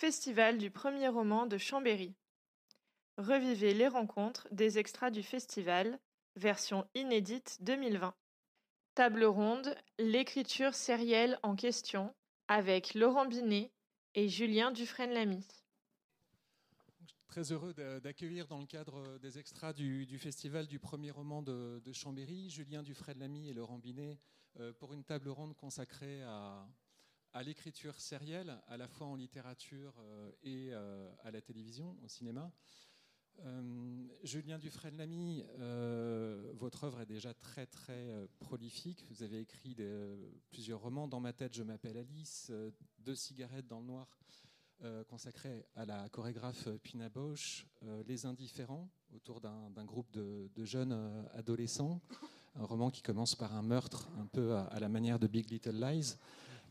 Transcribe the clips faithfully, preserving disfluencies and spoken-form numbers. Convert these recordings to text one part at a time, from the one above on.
Festival du premier roman de Chambéry. Revivez les rencontres des extras du festival, version inédite deux mille vingt. Table ronde, l'écriture sérielle en question, avec Laurent Binet et Julien Dufresne-Lamy. Très heureux d'accueillir dans le cadre des extras du, du festival du premier roman de, de Chambéry, Julien Dufresne-Lamy et Laurent Binet, euh, pour une table ronde consacrée à, à l'écriture sérielle, à la fois en littérature euh, et euh, à la télévision, au cinéma. Euh, Julien Dufresne-Lamy, euh, votre œuvre est déjà très très euh, prolifique. Vous avez écrit des, euh, plusieurs romans. Dans ma tête, je m'appelle Alice, euh, Deux cigarettes dans le noir, Euh, consacré à la chorégraphe Pina Bausch, euh, Les Indifférents, autour d'un, d'un groupe de, de jeunes euh, adolescents, un roman qui commence par un meurtre un peu à, à la manière de Big Little Lies,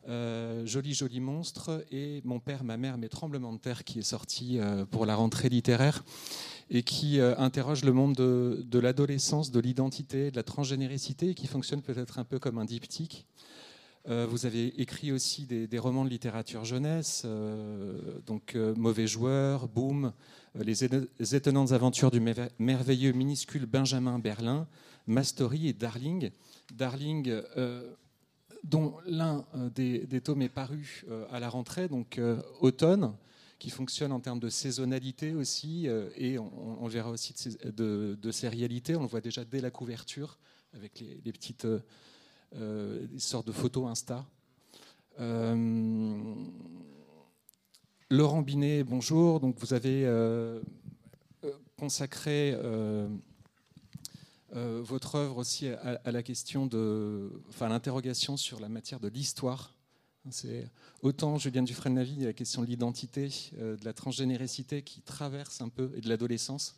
euh, Joli Joli Monstre et Mon père, ma mère, mes tremblements de terre, qui est sorti euh, pour la rentrée littéraire et qui euh, interroge le monde de, de l'adolescence, de l'identité, de la transgénéricité, qui fonctionne peut-être un peu comme un diptyque. Euh, vous avez écrit aussi des, des romans de littérature jeunesse, euh, donc euh, Mauvais joueur, Boom, euh, les, é- les étonnantes aventures du mer- merveilleux minuscule Benjamin Berlin, Mastory et Darling. Darling, euh, dont l'un euh, des, des tomes est paru euh, à la rentrée, donc euh, automne, qui fonctionne en termes de saisonnalité aussi, euh, et on, on le verra aussi de, de, de sérialité. On le voit déjà dès la couverture avec les, les petites... Euh, Euh, des sortes de photos Insta. Euh, Laurent Binet, bonjour. Donc vous avez euh, consacré euh, euh, votre œuvre aussi à, à la question de, enfin à l'interrogation sur la matière de l'histoire. C'est autant Julien Dufresne-Lamy, la question de l'identité, euh, de la transgénéricité qui traverse un peu, et de l'adolescence,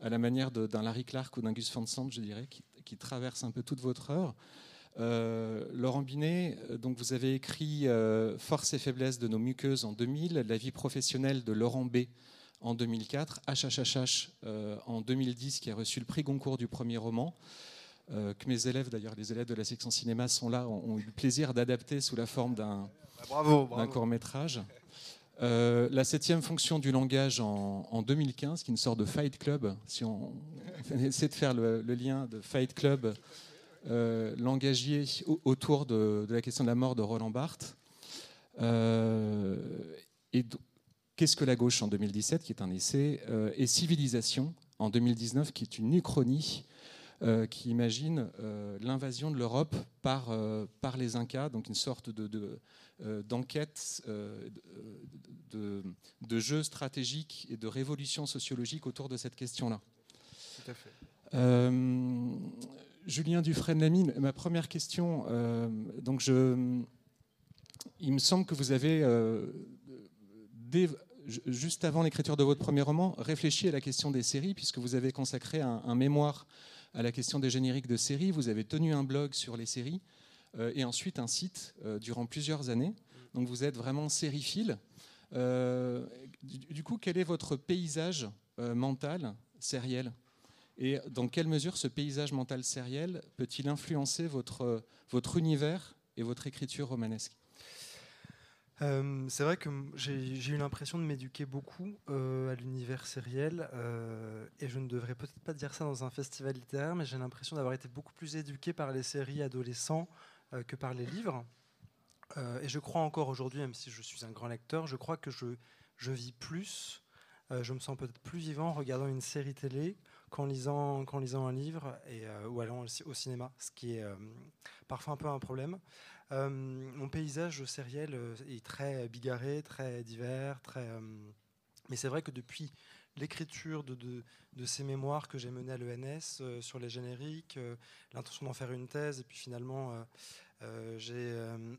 à la manière de, d'un Larry Clark ou d'un Gus Van Sant, je dirais, qui, qui traverse un peu toute votre œuvre. Euh, Laurent Binet, donc vous avez écrit euh, « Forces et faiblesses de nos muqueuses » en deux mille, « La vie professionnelle de Laurent B » en deux mille quatre, « H H H H euh, » en deux mille dix, qui a reçu le prix Goncourt du premier roman, euh, que mes élèves, d'ailleurs les élèves de la section cinéma sont là, ont, ont eu le plaisir d'adapter sous la forme d'un, bah, bravo, bravo. d'un court-métrage. Euh, la septième fonction du langage en, en deux mille quinze, qui est une sorte de Fight Club, si on, on essaie de faire le, le lien de Fight Club, Euh, langagier au- autour de, de la question de la mort de Roland Barthes. Euh, et d- Qu'est-ce que la gauche en deux mille dix-sept, qui est un essai, euh, et Civilisation en deux mille dix-neuf, qui est une uchronie euh, qui imagine euh, l'invasion de l'Europe par, euh, par les Incas, donc une sorte de, de, euh, d'enquête, euh, de, de jeu stratégique et de révolution sociologique autour de cette question-là. Tout à fait. Euh, Julien Dufresne-Lamy, ma première question, euh, donc je, il me semble que vous avez, euh, dès, juste avant l'écriture de votre premier roman, réfléchi à la question des séries, puisque vous avez consacré un, un mémoire à la question des génériques de séries, vous avez tenu un blog sur les séries, euh, et ensuite un site euh, durant plusieurs années, donc vous êtes vraiment sériephile. Euh, du, du coup, quel est votre paysage euh, mental, sériel ? Et dans quelle mesure ce paysage mental sériel peut-il influencer votre, votre univers et votre écriture romanesque ? euh, C'est vrai que j'ai, j'ai eu l'impression de m'éduquer beaucoup euh, à l'univers sériel. Euh, et je ne devrais peut-être pas dire ça dans un festival littéraire, mais j'ai l'impression d'avoir été beaucoup plus éduqué par les séries adolescents euh, que par les livres. Euh, et je crois encore aujourd'hui, même si je suis un grand lecteur, je crois que je, je vis plus, euh, je me sens peut-être plus vivant en regardant une série télé qu'en lisant, qu'en lisant un livre et, euh, ou allant au cinéma, ce qui est euh, parfois un peu un problème. Euh, mon paysage sériel est très bigarré, très divers, très, euh, mais c'est vrai que depuis l'écriture de, de, de ces mémoires que j'ai menées à l'E N S euh, sur les génériques, euh, l'intention d'en faire une thèse, et puis finalement euh, euh, j'ai, euh,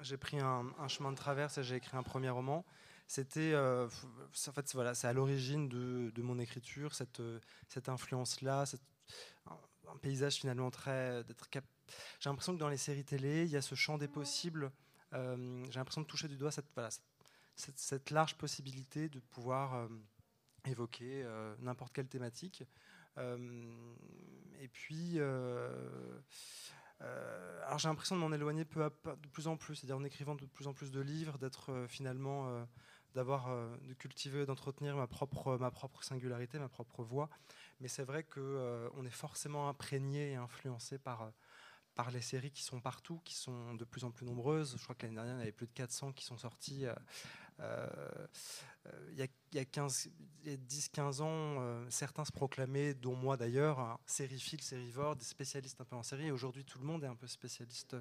j'ai pris un, un chemin de traverse et j'ai écrit un premier roman. C'était, euh, en fait, voilà, c'est à l'origine de, de mon écriture, cette, cette influence-là, cette, un, un paysage finalement très... D'être cap- j'ai l'impression que dans les séries télé, il y a ce champ des possibles. Euh, j'ai l'impression de toucher du doigt cette, voilà, cette, cette large possibilité de pouvoir euh, évoquer euh, n'importe quelle thématique. Euh, et puis... Euh, Euh, alors j'ai l'impression de m'en éloigner peu à peu, de plus en plus, c'est-à-dire en écrivant de plus en plus de livres, d'être euh, finalement euh, d'avoir, euh, de cultiver, d'entretenir ma propre, ma propre singularité, ma propre voix. Mais c'est vrai qu'on euh, est forcément imprégné et influencé par, euh, par les séries qui sont partout, qui sont de plus en plus nombreuses. Je crois que l'année dernière, il y avait plus de quatre cents qui sont sorties. Euh, euh, il y a, il y a dix quinze ans, euh, certains se proclamaient, dont moi d'ailleurs, hein, sériphiles, sérivores, des spécialistes un peu en série. Et aujourd'hui, tout le monde est un peu spécialiste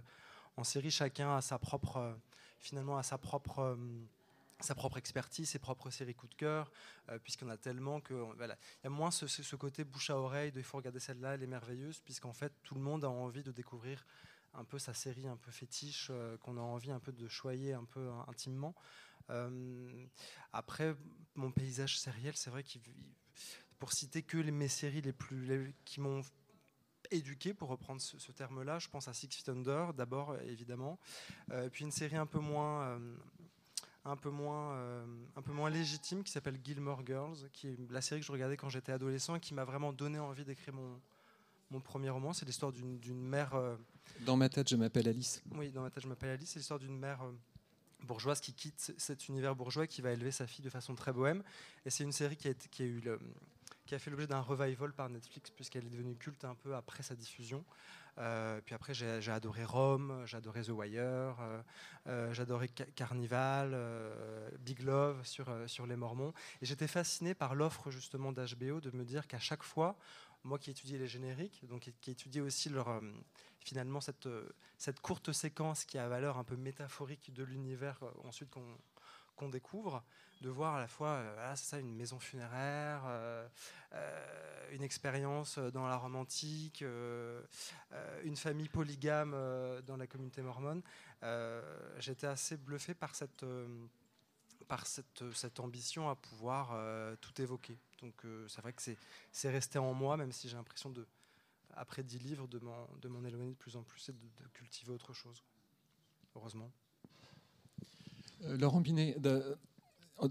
en série. Chacun a sa propre, euh, finalement, a sa propre... Euh, sa propre expertise, ses propres séries coup de cœur, euh, puisqu'on a tellement que... Voilà, il y a moins ce, ce côté bouche à oreille de « il faut regarder celle-là, elle est merveilleuse », puisqu'en fait, tout le monde a envie de découvrir un peu sa série un peu fétiche, euh, qu'on a envie un peu de choyer un peu hein, intimement. Euh, après, mon paysage sériel, c'est vrai qu'il... Pour citer que les, mes séries les plus... Les, qui m'ont éduqué, pour reprendre ce, ce terme-là, je pense à Six Feet Under, d'abord, évidemment. Euh, puis une série un peu moins... Euh, un peu moins, euh, un peu moins légitime, qui s'appelle Gilmore Girls, qui est la série que je regardais quand j'étais adolescent et qui m'a vraiment donné envie d'écrire mon, mon premier roman. C'est l'histoire d'une, d'une mère... Euh, dans ma tête, je m'appelle Alice. Oui, dans ma tête, je m'appelle Alice. C'est l'histoire d'une mère euh, bourgeoise qui quitte cet univers bourgeois et qui va élever sa fille de façon très bohème. Et c'est une série qui a, été, qui a, eu le, qui a fait l'objet d'un revival par Netflix, puisqu'elle est devenue culte un peu après sa diffusion. Euh, puis après, j'ai, j'ai adoré Rome, j'ai adoré The Wire, euh, euh, j'ai adoré Ca- Carnival, euh, Big Love sur, euh, sur les Mormons. Et j'étais fasciné par l'offre justement d'H B O, de me dire qu'à chaque fois, moi qui étudiais les génériques, donc qui étudiais aussi leur, euh, finalement cette, euh, cette courte séquence qui a valeur un peu métaphorique de l'univers euh, ensuite qu'on, qu'on découvre, de voir à la fois euh, voilà, c'est ça, une maison funéraire, euh, euh, une expérience dans la Rome antique, euh, euh, une famille polygame euh, dans la communauté mormone. Euh, j'étais assez bluffé par cette, euh, par cette, cette ambition à pouvoir euh, tout évoquer. Donc euh, c'est vrai que c'est, c'est resté en moi, même si j'ai l'impression, de, après dix livres, de m'en, de m'en éloigner de plus en plus et de, de cultiver autre chose, heureusement. Euh, Laurent Binet, de...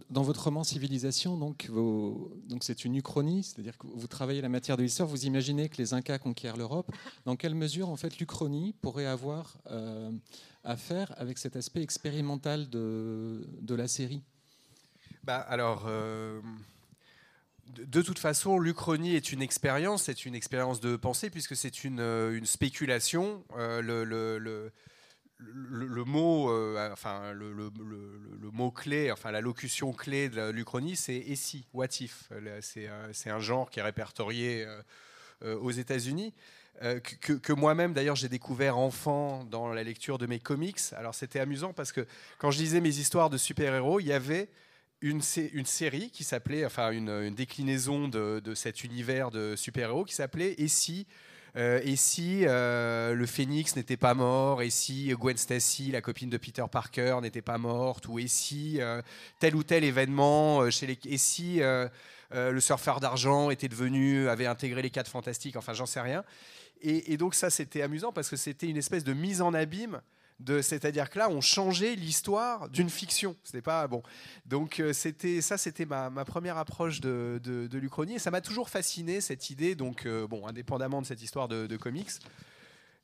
Dans votre roman Civilisation, donc, vos, donc c'est une uchronie, c'est-à-dire que vous travaillez la matière de l'histoire, vous imaginez que les Incas conquièrent l'Europe. Dans quelle mesure, en fait, l'uchronie pourrait avoir euh, à faire avec cet aspect expérimental de, de la série ? Bah, alors, euh, de, de toute façon, l'uchronie est une expérience, c'est une expérience de pensée, puisque c'est une, une spéculation. Euh, le... le, le Le, le mot, euh, enfin le, le, le, le mot clé, enfin la locution clé de l'uchronie, c'est et si, what if. C'est un, c'est un genre qui est répertorié euh, aux États-Unis, euh, que, que moi-même d'ailleurs j'ai découvert enfant dans la lecture de mes comics. Alors c'était amusant parce que quand je lisais mes histoires de super-héros, il y avait une, une série qui s'appelait, enfin une, une déclinaison de, de cet univers de super-héros qui s'appelait et si. Euh, et si euh, le phénix n'était pas mort, et si Gwen Stacy, la copine de Peter Parker, n'était pas morte, ou et si euh, tel ou tel événement, euh, chez les... et si euh, euh, le surfeur d'argent était devenu, avait intégré les quatre fantastiques, enfin j'en sais rien. Et, et donc ça c'était amusant parce que c'était une espèce de mise en abîme. De, c'est-à-dire que là, on changeait l'histoire d'une fiction. C'était pas bon. Donc, euh, c'était ça, c'était ma, ma première approche de, de, de l'uchronie. Et ça m'a toujours fasciné cette idée. Donc, euh, bon, indépendamment de cette histoire de, de comics,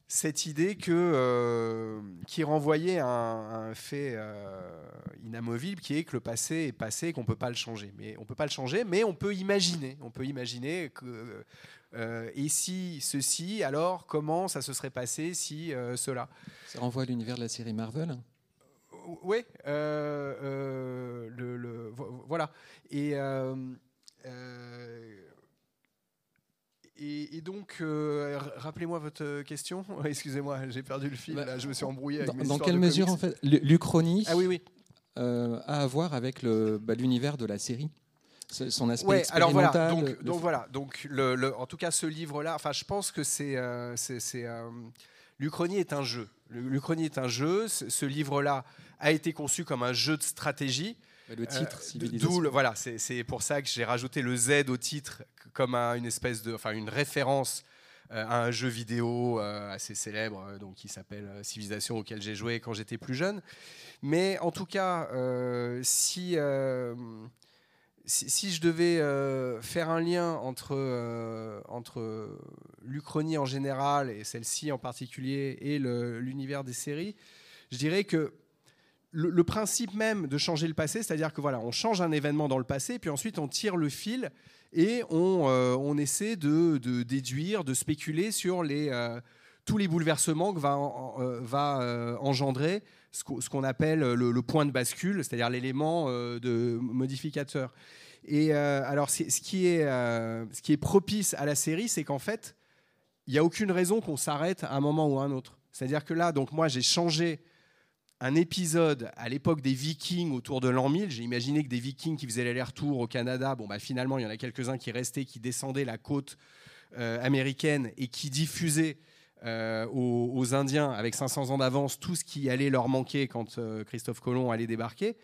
cette idée que euh, qui renvoyait à un, un fait euh, inamovible, qui est que le passé est passé, et qu'on peut pas le changer. Mais on peut pas le changer, mais on peut imaginer. On peut imaginer que. Euh, Euh, et si ceci, alors comment ça se serait passé si euh, cela ? Ça renvoie à l'univers de la série Marvel. Euh, oui, euh, euh, le, le, voilà. Et, euh, euh, et, et donc, euh, rappelez-moi votre question. Excusez-moi, j'ai perdu le fil. Bah, là, je me suis embrouillé. Avec mes histoires de comics. Dans quelle mesure, en fait, l'uchronie ah, oui, oui. Euh, a à voir avec le, bah, l'univers de la série ? Son aspect ouais, expérimental. Alors voilà, donc, le... donc voilà, donc le, le, en tout cas ce livre-là, enfin je pense que c'est, euh, c'est, c'est euh, l'uchronie est un jeu. L'uchronie est un jeu. Ce, ce livre-là a été conçu comme un jeu de stratégie. Le titre, euh, Civilisation. D'où le, voilà, c'est, c'est pour ça que j'ai rajouté le Z au titre comme un, une espèce de, enfin une référence à un jeu vidéo assez célèbre donc, qui s'appelle Civilisation, auquel j'ai joué quand j'étais plus jeune. Mais en tout cas, euh, si euh, Si, si je devais euh, faire un lien entre, euh, entre l'uchronie en général et celle-ci en particulier et le, l'univers des séries, je dirais que Le, le principe même de changer le passé, c'est-à-dire que voilà, on change un événement dans le passé, puis ensuite on tire le fil et on, euh, on essaie de, de déduire, de spéculer sur les, euh, tous les bouleversements que va, euh, va euh, engendrer ce qu'on appelle le, le point de bascule, c'est-à-dire l'élément euh, de modificateur. Et euh, alors, ce qui est, euh, ce qui est propice à la série, c'est qu'en fait, il n'y a aucune raison qu'on s'arrête à un moment ou à un autre. C'est-à-dire que là, donc moi, j'ai changé un épisode à l'époque des Vikings autour de l'an mille. J'ai imaginé que des Vikings qui faisaient l'aller-retour au Canada, bon, bah, finalement, il y en a quelques-uns qui restaient, qui descendaient la côte euh, américaine et qui diffusaient euh, aux, aux Indiens, avec cinq cents ans d'avance, tout ce qui allait leur manquer quand euh, Christophe Colomb allait débarquer.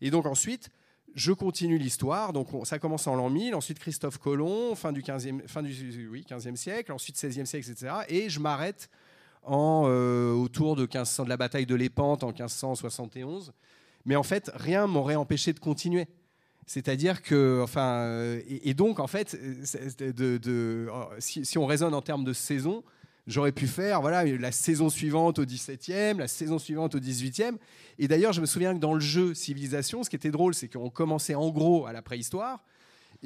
Et donc ensuite, je continue l'histoire. Donc on, ça commence en l'an mille, ensuite Christophe Colomb, fin du quinzième, fin du, oui, quinzième siècle, ensuite seizième siècle, et cetera. Et je m'arrête en, euh, autour de, quinze cents, de la bataille de l'Épante en quinze cent soixante et onze. Mais en fait, rien m'aurait empêché de continuer. C'est-à-dire que... Enfin, euh, et, et donc, en fait, de, de, si, si on raisonne en termes de saison, j'aurais pu faire voilà, la saison suivante au dix-septième, la saison suivante au dix-huitième. Et d'ailleurs, je me souviens que dans le jeu Civilisation, ce qui était drôle, c'est qu'on commençait en gros à la préhistoire.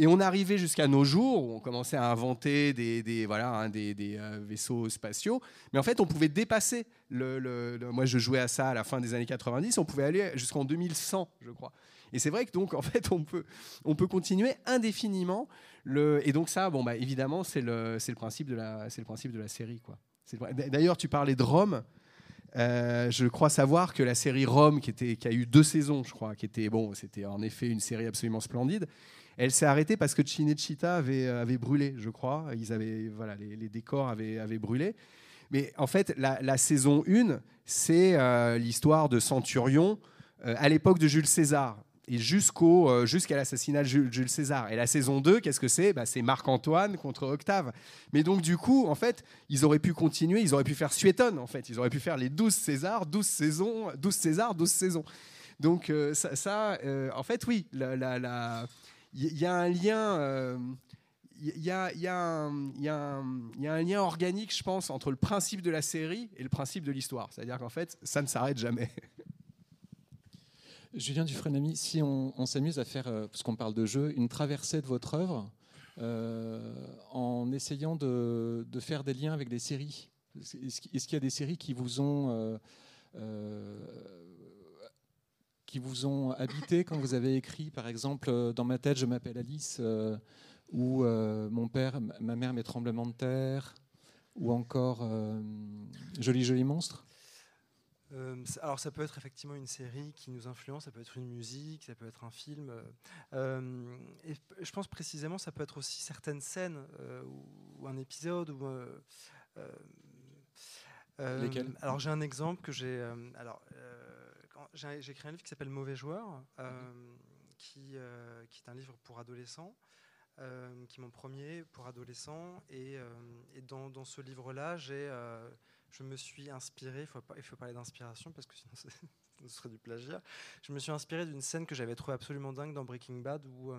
Et on arrivait jusqu'à nos jours où on commençait à inventer des, des, voilà, hein, des, des euh, vaisseaux spatiaux. Mais en fait, on pouvait dépasser. Le, le, le, moi, je jouais à ça à la fin des années quatre-vingt-dix. On pouvait aller jusqu'en deux mille cent, je crois. Et c'est vrai que donc, en fait, on peut, on peut continuer indéfiniment. Le, et donc ça, bon, bah, évidemment, c'est le, c'est le principe de la, c'est le principe de la série, quoi. C'est le, d'ailleurs, tu parlais de Rome. Euh, je crois savoir que la série Rome, qui, était, qui a eu deux saisons, je crois, qui était, bon, c'était en effet une série absolument splendide. Elle s'est arrêtée parce que Cinecittà avait, avait brûlé, je crois. Ils avaient, voilà, les, les décors avaient, avaient brûlé. Mais en fait, la, la saison un, c'est euh, l'histoire de Centurion euh, à l'époque de Jules César et jusqu'au, euh, jusqu'à l'assassinat de Jules, Jules César. Et la saison deux, qu'est-ce que c'est ? Bah, c'est Marc-Antoine contre Octave. Mais donc, du coup, en fait, ils auraient pu continuer. Ils auraient pu faire Suétone, en fait. Ils auraient pu faire les douze Césars, douze saisons, douze Césars, douze saisons. Donc, euh, ça, ça euh, en fait, oui, la... la, la il y a un lien, euh, il y a, il y a un, il y a un, il y a un lien organique, je pense, entre le principe de la série et le principe de l'histoire. C'est-à-dire qu'en fait, ça ne s'arrête jamais. Julien Dufresne-Lamy, si on, on s'amuse à faire, parce qu'on parle de jeu, une traversée de votre œuvre euh, en essayant de, de faire des liens avec des séries. Est-ce qu'il y a des séries qui vous ont... Euh, euh, qui vous ont habité quand vous avez écrit, par exemple, dans ma tête, je m'appelle Alice, euh, ou euh, mon père, ma mère, mes tremblements de terre, ou encore euh, Joli Joli Monstre. Euh, alors ça peut être effectivement une série qui nous influence, ça peut être une musique, ça peut être un film. Euh, et je pense précisément, ça peut être aussi certaines scènes euh, ou un épisode ou. Euh, euh, euh, Lesquelles ? Alors j'ai un exemple que j'ai. Euh, alors. Euh, J'ai, j'ai écrit un livre qui s'appelle Mauvais Joueur, euh, qui, euh, qui est un livre pour adolescents, euh, qui est mon premier pour adolescents. Et, euh, et dans, dans ce livre-là, j'ai, euh, je me suis inspiré, il faut, faut parler d'inspiration parce que sinon ce serait du plagiat, je me suis inspiré d'une scène que j'avais trouvée absolument dingue dans Breaking Bad, où euh,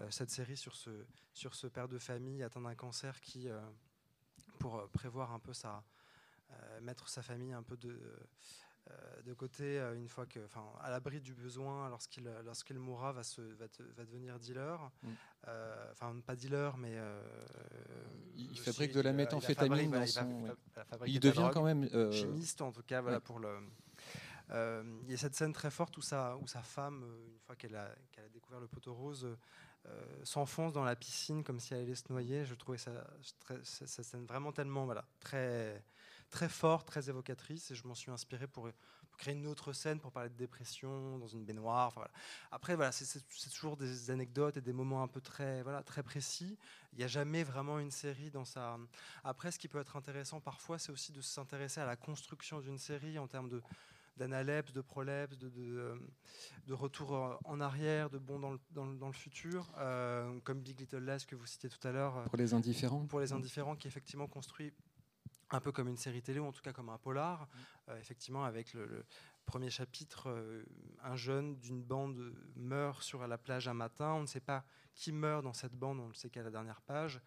euh, cette série sur ce, sur ce père de famille atteint d'un cancer qui, euh, pour prévoir un peu sa, euh, mettre sa famille un peu de... Euh, de côté, une fois que, enfin, à l'abri du besoin, lorsqu'il, lorsqu'il mourra, va, se, va, te, va devenir dealer. Mm. Enfin, euh, pas dealer, mais euh, il fabrique de la méthamphétamine. Il, fabrique, ouais. il devient quand même euh... chimiste, en tout cas, voilà, ouais. Pour le. Il euh, y a cette scène très forte où sa, où sa femme, une fois qu'elle a, qu'elle a découvert le poteau rose, euh, s'enfonce dans la piscine comme si elle allait se noyer. Je trouvais ça, très, cette scène vraiment tellement, voilà, très. très forte, très évocatrice, et je m'en suis inspiré pour, pour créer une autre scène pour parler de dépression, dans une baignoire. Voilà. Après, voilà, c'est, c'est, c'est toujours des anecdotes et des moments un peu très, voilà, très précis. Il n'y a jamais vraiment une série dans sa... Après, ce qui peut être intéressant parfois, c'est aussi de s'intéresser à la construction d'une série en termes de, d'analepses, de prolepses, de, de, de retour en arrière, de bond dans le, dans le, dans le futur, euh, comme Big Little Lies que vous citiez tout à l'heure. Pour les indifférents. Pour les indifférents, qui effectivement construit... un peu comme une série télé, ou en tout cas comme un polar, euh, effectivement, avec le, le premier chapitre, euh, un jeune d'une bande meurt sur la plage un matin, on ne sait pas qui meurt dans cette bande, on ne le sait qu'à la dernière page,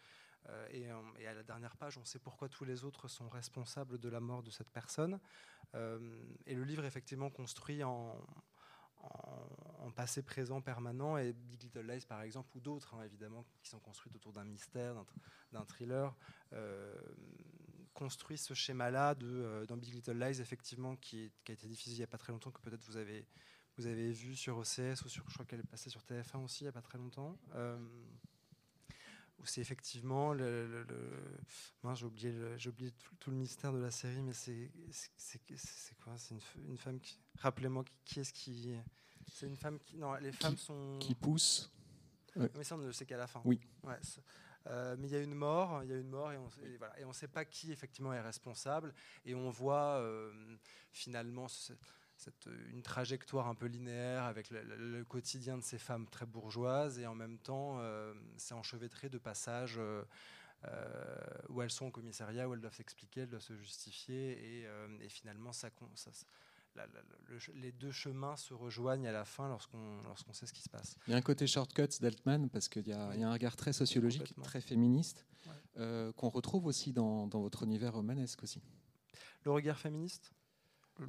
euh, et, et à la dernière page on sait pourquoi tous les autres sont responsables de la mort de cette personne, euh, et le livre est effectivement construit en, en, en passé présent permanent, et Big Little Lies par exemple, ou d'autres hein, évidemment qui sont construites autour d'un mystère, d'un, d'un thriller, euh, construit ce schéma-là de, euh, dans Big Little Lies, effectivement, qui, est, qui a été diffusé il n'y a pas très longtemps, que peut-être vous avez, vous avez vu sur O C S, ou sur, je crois qu'elle est passée sur T F un aussi il n'y a pas très longtemps, euh, où c'est effectivement le... le, le mince, j'ai oublié, le, j'ai oublié tout, tout le mystère de la série, mais c'est, c'est, c'est, c'est quoi? C'est une, une femme qui... Rappelez-moi, qui, qui est-ce qui... C'est une femme qui... Non, les femmes qui, sont... Qui poussent. Ouais. Mais ça, on ne le sait qu'à la fin. Oui. Ouais, Euh, mais il y a une mort, il y a une mort, et on et voilà, et on ne sait pas qui effectivement est responsable, et on voit euh, finalement ce, cette, une trajectoire un peu linéaire avec le, le, le quotidien de ces femmes très bourgeoises, et en même temps euh, c'est enchevêtré de passages euh, où elles sont au commissariat, où elles doivent s'expliquer, elles doivent se justifier, et, euh, et finalement ça, ça, ça La, la, le, les deux chemins se rejoignent à la fin lorsqu'on, lorsqu'on sait ce qui se passe. Il y a un côté shortcuts d'Altman, parce qu'il y, y a un regard très sociologique, très féministe, ouais. euh, qu'on retrouve aussi dans, dans votre univers romanesque aussi. Le regard féministe le...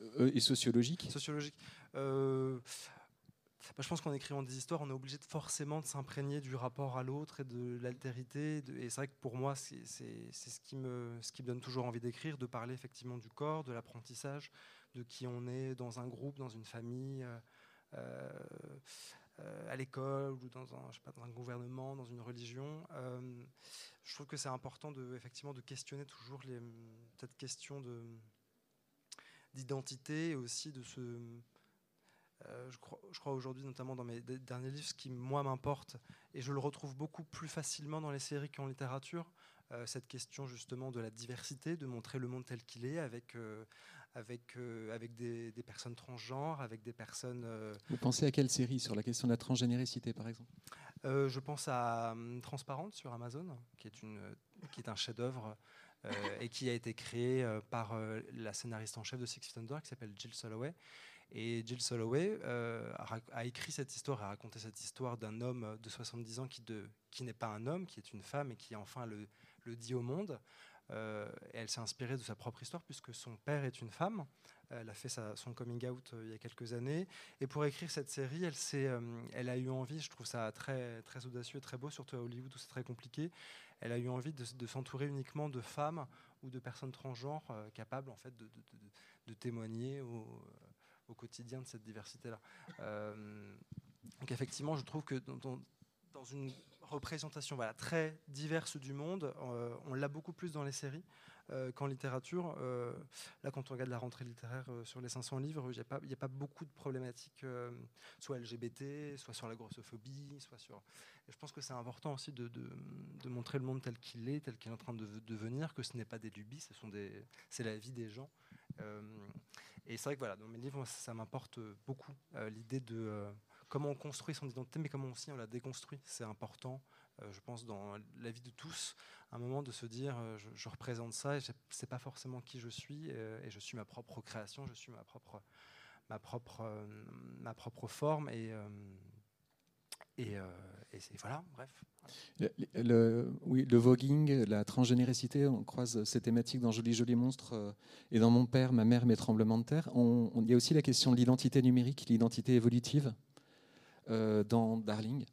euh, et sociologique. Sociologique. Euh... Je pense qu'en écrivant des histoires, on est obligé de, forcément de s'imprégner du rapport à l'autre et de l'altérité. Et c'est vrai que pour moi, c'est, c'est, c'est ce, qui me, ce qui me donne toujours envie d'écrire, de parler effectivement du corps, de l'apprentissage, de qui on est dans un groupe, dans une famille, euh, euh, à l'école, ou dans un, je sais pas, dans un gouvernement, dans une religion. Euh, je trouve que c'est important de, effectivement, de questionner toujours les, cette question de, d'identité, et aussi de se... Euh, je crois, je crois aujourd'hui, notamment dans mes d- derniers livres, ce qui, moi, m'importe, et je le retrouve beaucoup plus facilement dans les séries qu'en littérature, euh, cette question justement de la diversité, de montrer le monde tel qu'il est, avec, euh, avec, euh, avec des, des personnes transgenres, avec des personnes... Euh Vous pensez à quelle série sur la question de la transgénéricité, par exemple? euh, Je pense à euh, Transparente sur Amazon, qui est, une, qui est un chef-d'œuvre, euh, et qui a été créé euh, par euh, la scénariste en chef de Six Feet Under, qui s'appelle Jill Soloway. Et Jill Soloway euh, a, a écrit cette histoire, a raconté cette histoire d'un homme de soixante-dix ans qui, de, qui n'est pas un homme, qui est une femme, et qui enfin le, le dit au monde. Euh, et elle s'est inspirée de sa propre histoire, puisque son père est une femme. Elle a fait sa, son coming out euh, il y a quelques années. Et pour écrire cette série, elle, s'est, euh, elle a eu envie, je trouve ça très, très audacieux et très beau, surtout à Hollywood où c'est très compliqué, elle a eu envie de, de s'entourer uniquement de femmes ou de personnes transgenres euh, capables en fait, de, de, de, de témoigner au... au quotidien de cette diversité-là. Euh, donc effectivement, je trouve que dans, dans une représentation voilà, très diverse du monde, euh, on l'a beaucoup plus dans les séries euh, qu'en littérature. Euh, là, quand on regarde la rentrée littéraire euh, sur les cinq cents livres, il n'y a, a pas beaucoup de problématiques, euh, soit L G B T, soit sur la grossophobie, soit sur... Et je pense que c'est important aussi de, de, de montrer le monde tel qu'il est, tel qu'il est en train de devenir, que ce n'est pas des lubies, ce sont des, c'est la vie des gens. Euh, Et c'est vrai que voilà, dans mes livres, ça, ça m'importe beaucoup euh, l'idée de euh, comment on construit son identité, mais comment aussi on la déconstruit. C'est important, euh, je pense, dans la vie de tous, à un moment de se dire euh, je, je représente ça, et je sais pas forcément qui je suis, euh, et je suis ma propre création, je suis ma propre, ma propre, euh, ma propre forme, et, euh, et, euh, et c'est, voilà, bref. Le, le, oui, le voguing, la transgénéricité, on croise ces thématiques dans Joli Joli Monstre euh, et dans Mon Père, Ma Mère, Mes Tremblements de Terre. Il y a aussi la question de l'identité numérique, l'identité évolutive euh, dans Darling.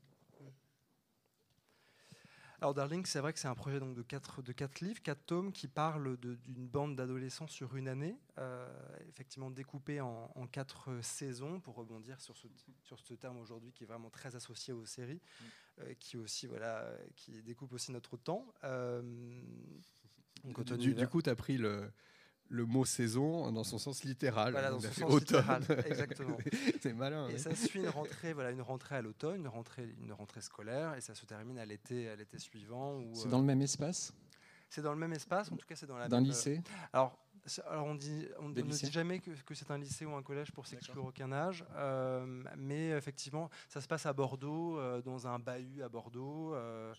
Alors Darling, c'est vrai que c'est un projet donc, de, quatre, de quatre livres, quatre tomes qui parlent de, d'une bande d'adolescents sur une année, euh, effectivement découpée en, en quatre saisons, pour rebondir sur ce, sur ce terme aujourd'hui qui est vraiment très associé aux séries, euh, qui, aussi, voilà, qui découpe aussi notre temps. Euh, donc, du, du coup, tu as pris le... le mot saison dans son sens littéral. Voilà, dans son sens automne. Littéral, exactement. C'est malin. Et ouais. Ça suit une rentrée, voilà, une rentrée à l'automne, une rentrée, une rentrée scolaire, et ça se termine à l'été, à l'été suivant. Où, c'est euh, dans le même espace. C'est dans le même espace. En tout cas, c'est dans la. D'un même, lycée. Euh, alors, alors, on dit, on, on ne dit jamais que, que c'est un lycée ou un collège pour s'exclure aucun âge, euh, mais effectivement, ça se passe à Bordeaux, euh, dans un bahut à Bordeaux. Euh,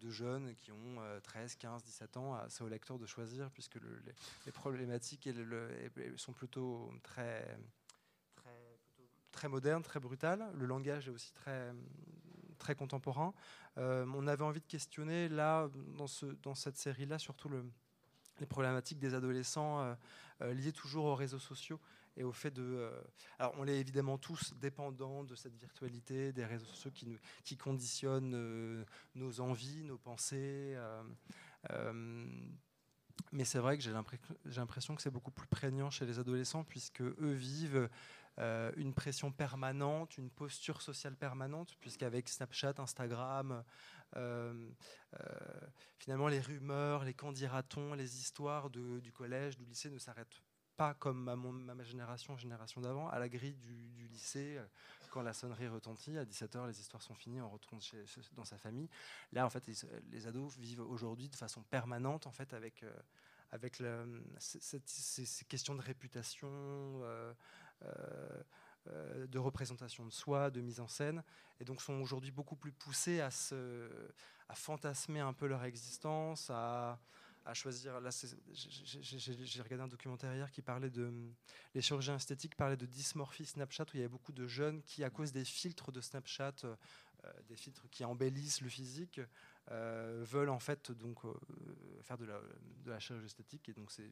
de jeunes qui ont treize, quinze, dix-sept ans, c'est au lecteur de choisir, puisque le, les, les problématiques et le, le, sont plutôt très, très, plutôt très modernes, très brutales. Le langage est aussi très, très contemporain. Euh, on avait envie de questionner, là, dans, ce, dans cette série-là, surtout le, les problématiques des adolescents euh, euh, liées toujours aux réseaux sociaux et au fait de... Euh, alors, on l'est évidemment tous dépendants de cette virtualité, des réseaux sociaux qui, nous, qui conditionnent euh, nos envies, nos pensées... Euh, euh, mais c'est vrai que j'ai l'impression que c'est beaucoup plus prégnant chez les adolescents, puisque eux vivent euh, une pression permanente, une posture sociale permanente, puisqu'avec Snapchat, Instagram, euh, euh, finalement les rumeurs, les candidatons, les histoires de, du collège, du lycée ne s'arrêtent pas comme ma, mon, ma génération, génération d'avant, à la grille du, du lycée. Quand la sonnerie retentit, à dix-sept heures, les histoires sont finies, on retourne chez, dans sa famille. Là, en fait, les ados vivent aujourd'hui de façon permanente, en fait, avec, euh, avec le, cette, ces, ces questions de réputation, euh, euh, de représentation de soi, de mise en scène, et donc sont aujourd'hui beaucoup plus poussés à, se, à fantasmer un peu leur existence, à... à choisir. Là, j'ai regardé un documentaire hier qui parlait de... Les chirurgiens esthétiques parlaient de dysmorphie Snapchat, où il y avait beaucoup de jeunes qui, à cause des filtres de Snapchat, euh, des filtres qui embellissent le physique, euh, veulent en fait donc, euh, faire de la, de la chirurgie esthétique et, donc c'est,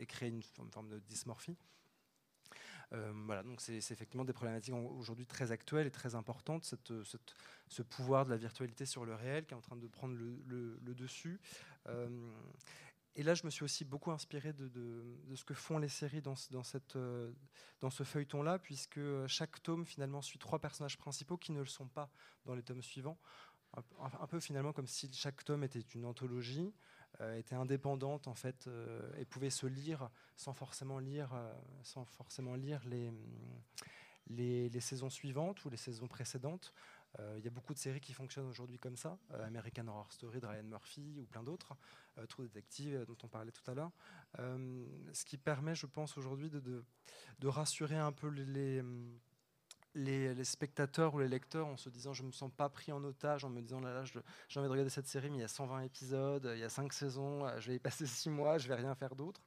et créer une forme, forme de dysmorphie. Euh, voilà, donc c'est, c'est effectivement des problématiques aujourd'hui très actuelles et très importantes, cette, cette, ce pouvoir de la virtualité sur le réel qui est en train de prendre le, le, le dessus. Euh, et là, je me suis aussi beaucoup inspiré de, de, de ce que font les séries dans, dans, cette, dans ce feuilleton-là, puisque chaque tome finalement suit trois personnages principaux qui ne le sont pas dans les tomes suivants. Un, un peu finalement comme si chaque tome était une anthologie, était indépendante en fait euh, et pouvait se lire sans forcément lire euh, sans forcément lire les, les les saisons suivantes ou les saisons précédentes. Il euh, y a beaucoup de séries qui fonctionnent aujourd'hui comme ça, euh, American Horror Story de Ryan Murphy ou plein d'autres, euh, True Detective euh, dont on parlait tout à l'heure, euh, ce qui permet, je pense, aujourd'hui de, de de rassurer un peu les Les, les spectateurs ou les lecteurs, en se disant je ne me sens pas pris en otage, en me disant là là je, j'ai envie de regarder cette série mais il y a cent vingt épisodes, il y a cinq saisons, je vais y passer six mois, je vais rien faire d'autre,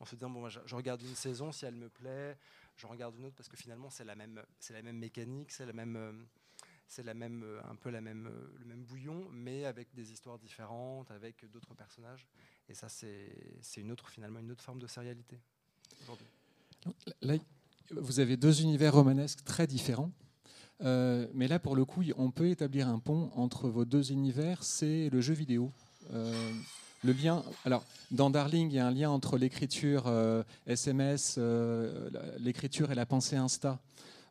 en se disant bon moi, je, je regarde une saison, si elle me plaît je regarde une autre, parce que finalement c'est la même, c'est la même mécanique, c'est la même, c'est la même un peu la même, le même bouillon, mais avec des histoires différentes, avec d'autres personnages, et ça c'est, c'est une autre, finalement une autre forme de sérialité aujourd'hui. Là, vous avez deux univers romanesques très différents, euh, mais là, pour le coup, on peut établir un pont entre vos deux univers, c'est le jeu vidéo. Euh, le lien, alors, dans Darling, il y a un lien entre l'écriture euh, S M S, euh, l'écriture et la pensée Insta,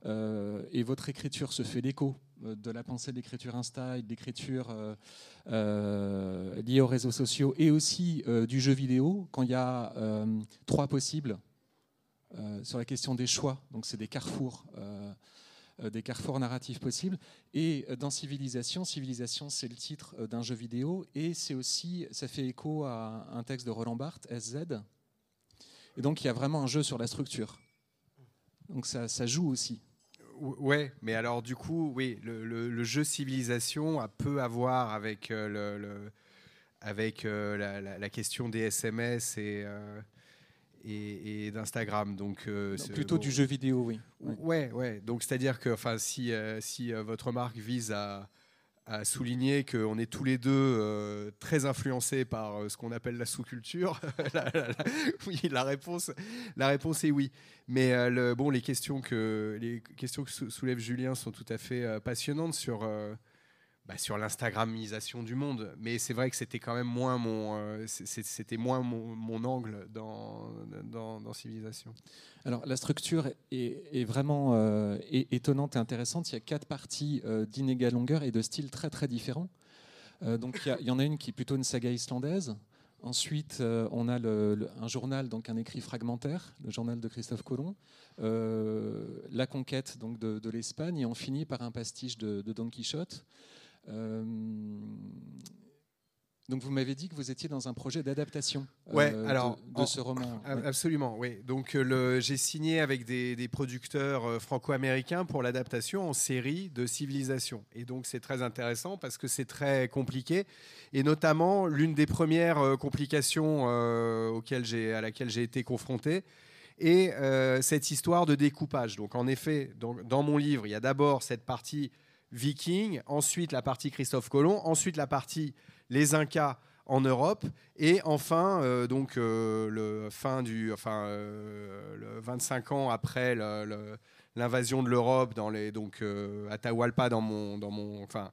euh, et votre écriture se fait l'écho de la pensée de l'écriture Insta et de l'écriture euh, euh, liée aux réseaux sociaux, et aussi euh, du jeu vidéo, quand il y a euh, trois possibles. Euh, sur la question des choix, donc c'est des carrefours, euh, euh, des carrefours narratifs possibles. Et dans Civilisation, Civilisation, c'est le titre d'un jeu vidéo, et c'est aussi, ça fait écho à un texte de Roland Barthes, S Z. Et donc il y a vraiment un jeu sur la structure. Donc ça, ça joue aussi. Ouais, mais alors du coup, oui, le, le, le jeu Civilisation a peu à voir avec euh, le, le, avec euh, la, la, la question des S M S et euh Et, et d'Instagram, donc, euh, donc plutôt bon, du jeu vidéo, oui. Ouais, ouais. Donc c'est-à-dire que, enfin, si euh, si euh, votre remarque vise à, à souligner qu'on est tous les deux euh, très influencés par euh, ce qu'on appelle la sous-culture, la, la, la, oui, la réponse, la réponse est oui. Mais euh, le, bon, les questions que les questions que sou- soulève Julien sont tout à fait euh, passionnantes sur euh, bah, sur l'instagramisation du monde, mais c'est vrai que c'était quand même moins mon, euh, c'était moins mon, mon angle dans, dans, dans Civilisation. Alors la structure est, est vraiment euh, est étonnante et intéressante. Il y a quatre parties euh, d'inégale longueur et de styles très très différents. Euh, donc il y, y en a une qui est plutôt une saga islandaise. Ensuite, euh, on a le, le, un journal, donc un écrit fragmentaire, le journal de Christophe Colomb, euh, la conquête donc de, de l'Espagne, et on finit par un pastiche de, de Don Quichotte. Euh, donc vous m'avez dit que vous étiez dans un projet d'adaptation ouais, euh, alors, de, de en, ce roman. Absolument, oui. Donc le, j'ai signé avec des, des producteurs franco-américains pour l'adaptation en série de Civilisation. Et donc c'est très intéressant parce que c'est très compliqué. Et notamment, l'une des premières complications euh, auxquelles j'ai, à laquelle j'ai été confronté, est euh, cette histoire de découpage. Donc en effet, dans, dans mon livre, il y a d'abord cette partie Vikings, ensuite la partie Christophe Colomb, ensuite la partie les Incas en Europe, et enfin euh, donc euh, le fin du, enfin euh, le vingt-cinq ans après le, le, l'invasion de l'Europe dans les donc euh, Atahualpa dans mon dans mon enfin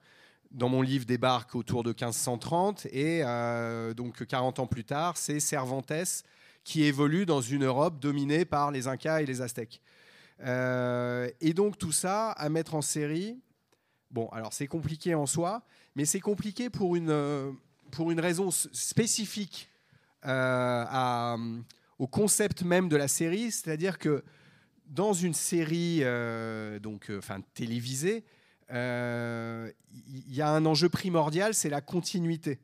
dans mon livre débarque autour de quinze cent trente, et euh, donc quarante ans plus tard c'est Cervantes qui évolue dans une Europe dominée par les Incas et les Aztèques. Euh, et donc tout ça à mettre en série. Bon, alors c'est compliqué en soi, mais c'est compliqué pour une, pour une raison spécifique euh, à, au concept même de la série, c'est-à-dire que dans une série euh, donc, euh, enfin, télévisée, il euh, y a un enjeu primordial, c'est la continuité.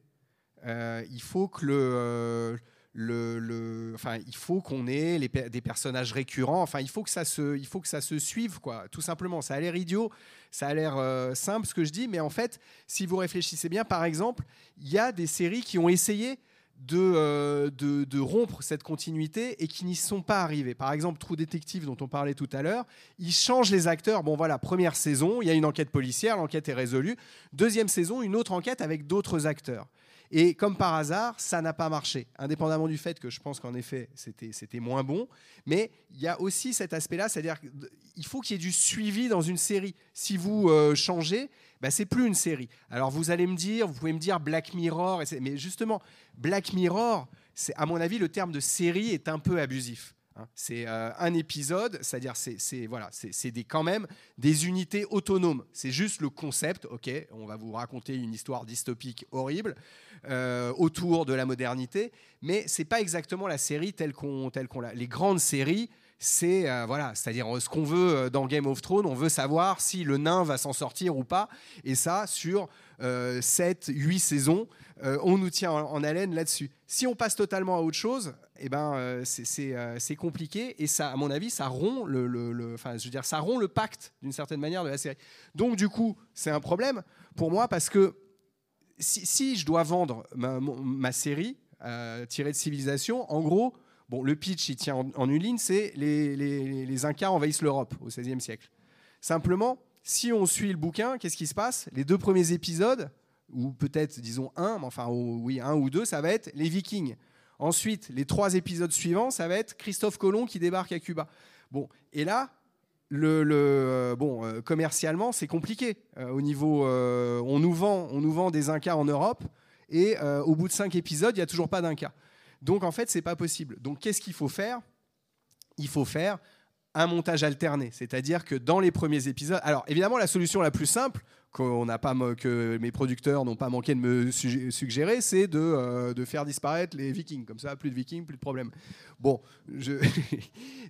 Euh, il faut que le... Euh, Le, le, enfin, il faut qu'on ait les, des personnages récurrents. Enfin, il faut que ça se, il faut que ça se suive, quoi. Tout simplement. Ça a l'air idiot, ça a l'air euh, simple ce que je dis, mais en fait, si vous réfléchissez bien, par exemple, il y a des séries qui ont essayé de, euh, de, de rompre cette continuité et qui n'y sont pas arrivées. Par exemple, True Detective, dont on parlait tout à l'heure, ils changent les acteurs. Bon, voilà, première saison, il y a une enquête policière, l'enquête est résolue. Deuxième saison, une autre enquête avec d'autres acteurs. Et comme par hasard, ça n'a pas marché, indépendamment du fait que je pense qu'en effet, c'était, c'était moins bon. Mais il y a aussi cet aspect-là, c'est-à-dire qu'il faut qu'il y ait du suivi dans une série. Si vous euh, changez, bah, c'est plus une série. Alors vous allez me dire, vous pouvez me dire Black Mirror, mais justement, Black Mirror, c'est, à mon avis, le terme de série est un peu abusif. Hein. C'est euh, un épisode, c'est-à-dire c'est, c'est, voilà, c'est, c'est des, quand même des unités autonomes. C'est juste le concept, ok, on va vous raconter une histoire dystopique horrible, Euh, autour de la modernité, mais c'est pas exactement la série telle qu'on, telle qu'on l'a. Les grandes séries, c'est euh, voilà, c'est-à-dire ce qu'on veut dans Game of Thrones, on veut savoir si le nain va s'en sortir ou pas, et ça sur euh, sept, huit saisons, euh, on nous tient en, en haleine là-dessus. Si on passe totalement à autre chose, eh ben euh, c'est, c'est, euh, c'est compliqué, et ça, à mon avis, ça rompt le, le, le, enfin, je veux dire, ça rompt le pacte d'une certaine manière de la série. Donc du coup, c'est un problème pour moi parce que Si, si je dois vendre ma, ma série euh, tirée de Civilisation, en gros, bon, le pitch, il tient en, en une ligne, c'est les, les, les Incas envahissent l'Europe au seizième siècle. Simplement, si on suit le bouquin, qu'est-ce qui se passe? Les deux premiers épisodes, ou peut-être, disons, un, mais enfin, oui, un ou deux, ça va être les Vikings. Ensuite, les trois épisodes suivants, ça va être Christophe Colomb qui débarque à Cuba. Bon, et là... Le, le, bon, euh, commercialement, c'est compliqué. Euh, au niveau, euh, on nous vend, on nous vend des Incas en Europe, et euh, au bout de cinq épisodes, il n'y a toujours pas d'Inca. Donc, en fait, c'est pas possible. Donc, qu'est-ce qu'il faut faire? Il faut faire un montage alterné, c'est-à-dire que dans les premiers épisodes. Alors, évidemment, la solution la plus simple qu'on n'a pas, que mes producteurs n'ont pas manqué de me suggérer, c'est de, euh, de faire disparaître les Vikings. Comme ça, plus de Vikings, plus de problème. Bon, je...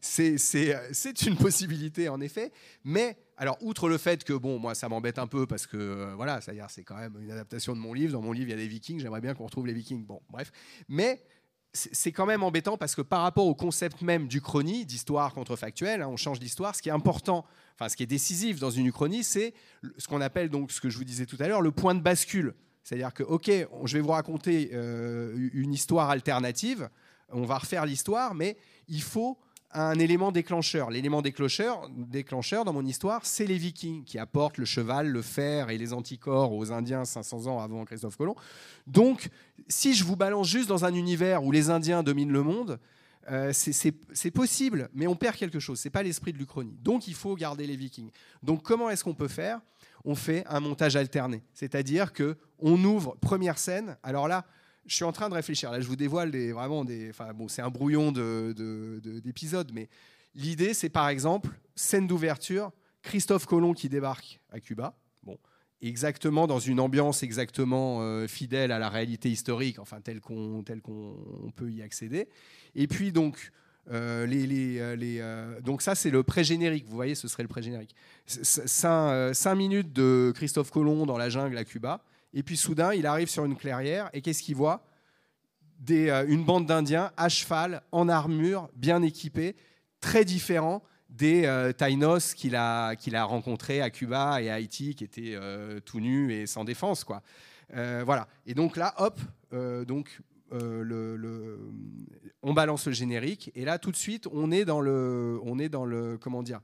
c'est, c'est, c'est une possibilité, en effet. Mais, alors, outre le fait que, bon, moi, ça m'embête un peu parce que, euh, voilà, c'est-à-dire, c'est quand même une adaptation de mon livre. Dans mon livre, il y a des Vikings. J'aimerais bien qu'on retrouve les Vikings. Bon, bref. Mais... c'est quand même embêtant parce que par rapport au concept même d'Uchronie, d'histoire contrefactuelle, hein, on change d'histoire, ce qui est important, enfin ce qui est décisif dans une Uchronie, c'est ce qu'on appelle, donc ce que je vous disais tout à l'heure, le point de bascule. C'est-à-dire que, ok, je vais vous raconter euh, une histoire alternative, on va refaire l'histoire, mais il faut un élément déclencheur. L'élément déclencheur, déclencheur dans mon histoire, c'est les Vikings qui apportent le cheval, le fer et les anticorps aux Indiens cinq cents ans avant Christophe Colomb. Donc, si je vous balance juste dans un univers où les Indiens dominent le monde, euh, c'est, c'est, c'est possible, mais on perd quelque chose. Ce n'est pas l'esprit de l'Uchronie. Donc, il faut garder les Vikings. Donc, comment est-ce qu'on peut faire? On fait un montage alterné. C'est-à-dire qu'on ouvre première scène. Alors là, je suis en train de réfléchir. Là, je vous dévoile des, vraiment des... Enfin, bon, c'est un brouillon de, de, de, d'épisodes, mais l'idée, c'est par exemple, scène d'ouverture, Christophe Colomb qui débarque à Cuba. Bon, exactement dans une ambiance exactement euh, fidèle à la réalité historique, enfin, telle qu'on, telle qu'on on peut y accéder. Et puis, donc, euh, les, les, les, euh, donc ça, c'est le pré-générique. Vous voyez, ce serait le pré-générique. Cinq minutes de Christophe Colomb dans la jungle à Cuba. Et puis soudain, il arrive sur une clairière et qu'est-ce qu'il voit? Des, euh, une bande d'Indiens à cheval, en armure, bien équipés, très différents des euh, Taïnos qu'il a, qu'il a rencontrés à Cuba et à Haïti, qui étaient euh, tout nus et sans défense, quoi. Euh, voilà. Et donc là, hop, euh, donc, euh, le, le, on balance le générique et là, tout de suite, on est dans le, on est dans le, comment dire,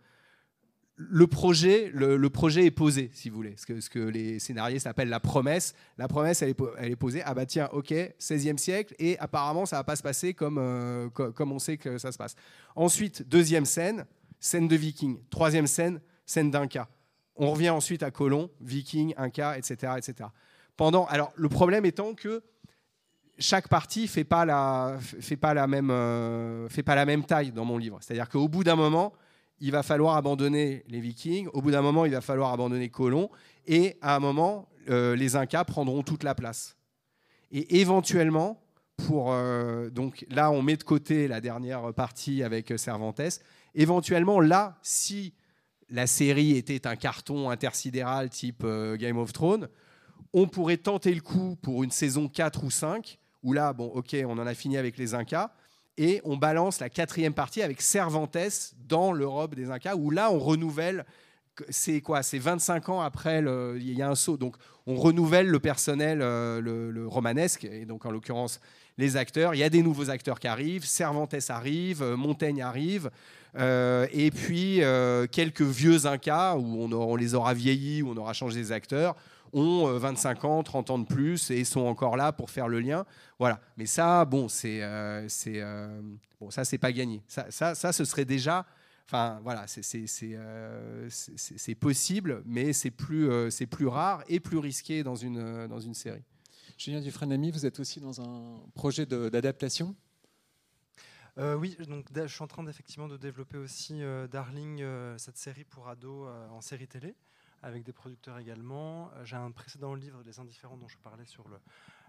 le projet, le, le projet est posé, si vous voulez. Ce que, ce que les scénaristes appellent la promesse. La promesse, elle est, elle est posée. Ah bah tiens, ok, seizième siècle, et apparemment, ça ne va pas se passer comme, euh, comme on sait que ça se passe. Ensuite, deuxième scène, scène de Viking. Troisième scène, scène d'Inca. On revient ensuite à Colomb, Viking, Inca, et cetera, et cetera. Pendant, alors, le problème étant que chaque partie ne fait pas la, fait pas la même, euh, fait pas la même taille dans mon livre. C'est-à-dire qu'au bout d'un moment, il va falloir abandonner les Vikings, au bout d'un moment, il va falloir abandonner Colomb, et à un moment, euh, les Incas prendront toute la place. Et éventuellement, pour, euh, donc là, on met de côté la dernière partie avec Cervantes, éventuellement, là, si la série était un carton intersidéral type euh, Game of Thrones, on pourrait tenter le coup pour une saison quatre ou cinq, où là, bon, ok, on en a fini avec les Incas, et on balance la quatrième partie avec Cervantes dans l'Europe des Incas, où là, on renouvelle, c'est quoi, c'est vingt-cinq ans après, le, il y a un saut, donc on renouvelle le personnel, le, le romanesque, et donc en l'occurrence les acteurs, il y a des nouveaux acteurs qui arrivent, Cervantes arrive, Montaigne arrive, euh, et puis euh, quelques vieux Incas, où on, on les aura vieillis, où on aura changé des acteurs, ont vingt-cinq ans, trente ans de plus et sont encore là pour faire le lien. Voilà. Mais ça, bon, c'est, euh, c'est, euh, bon, ça, c'est pas gagné. Ça, ça, ça ce serait déjà... Enfin, voilà, c'est, c'est, c'est, euh, c'est, c'est possible, mais c'est plus, euh, c'est plus rare et plus risqué dans une, euh, dans une série. Julien Dufresne-Lamy, vous êtes aussi dans un projet de, d'adaptation ? Euh, oui, donc je suis en train d'effectivement de développer aussi euh, Darling, euh, cette série pour ados euh, en série télé, avec des producteurs également. J'ai un précédent livre, Les Indifférents, dont je parlais, sur le,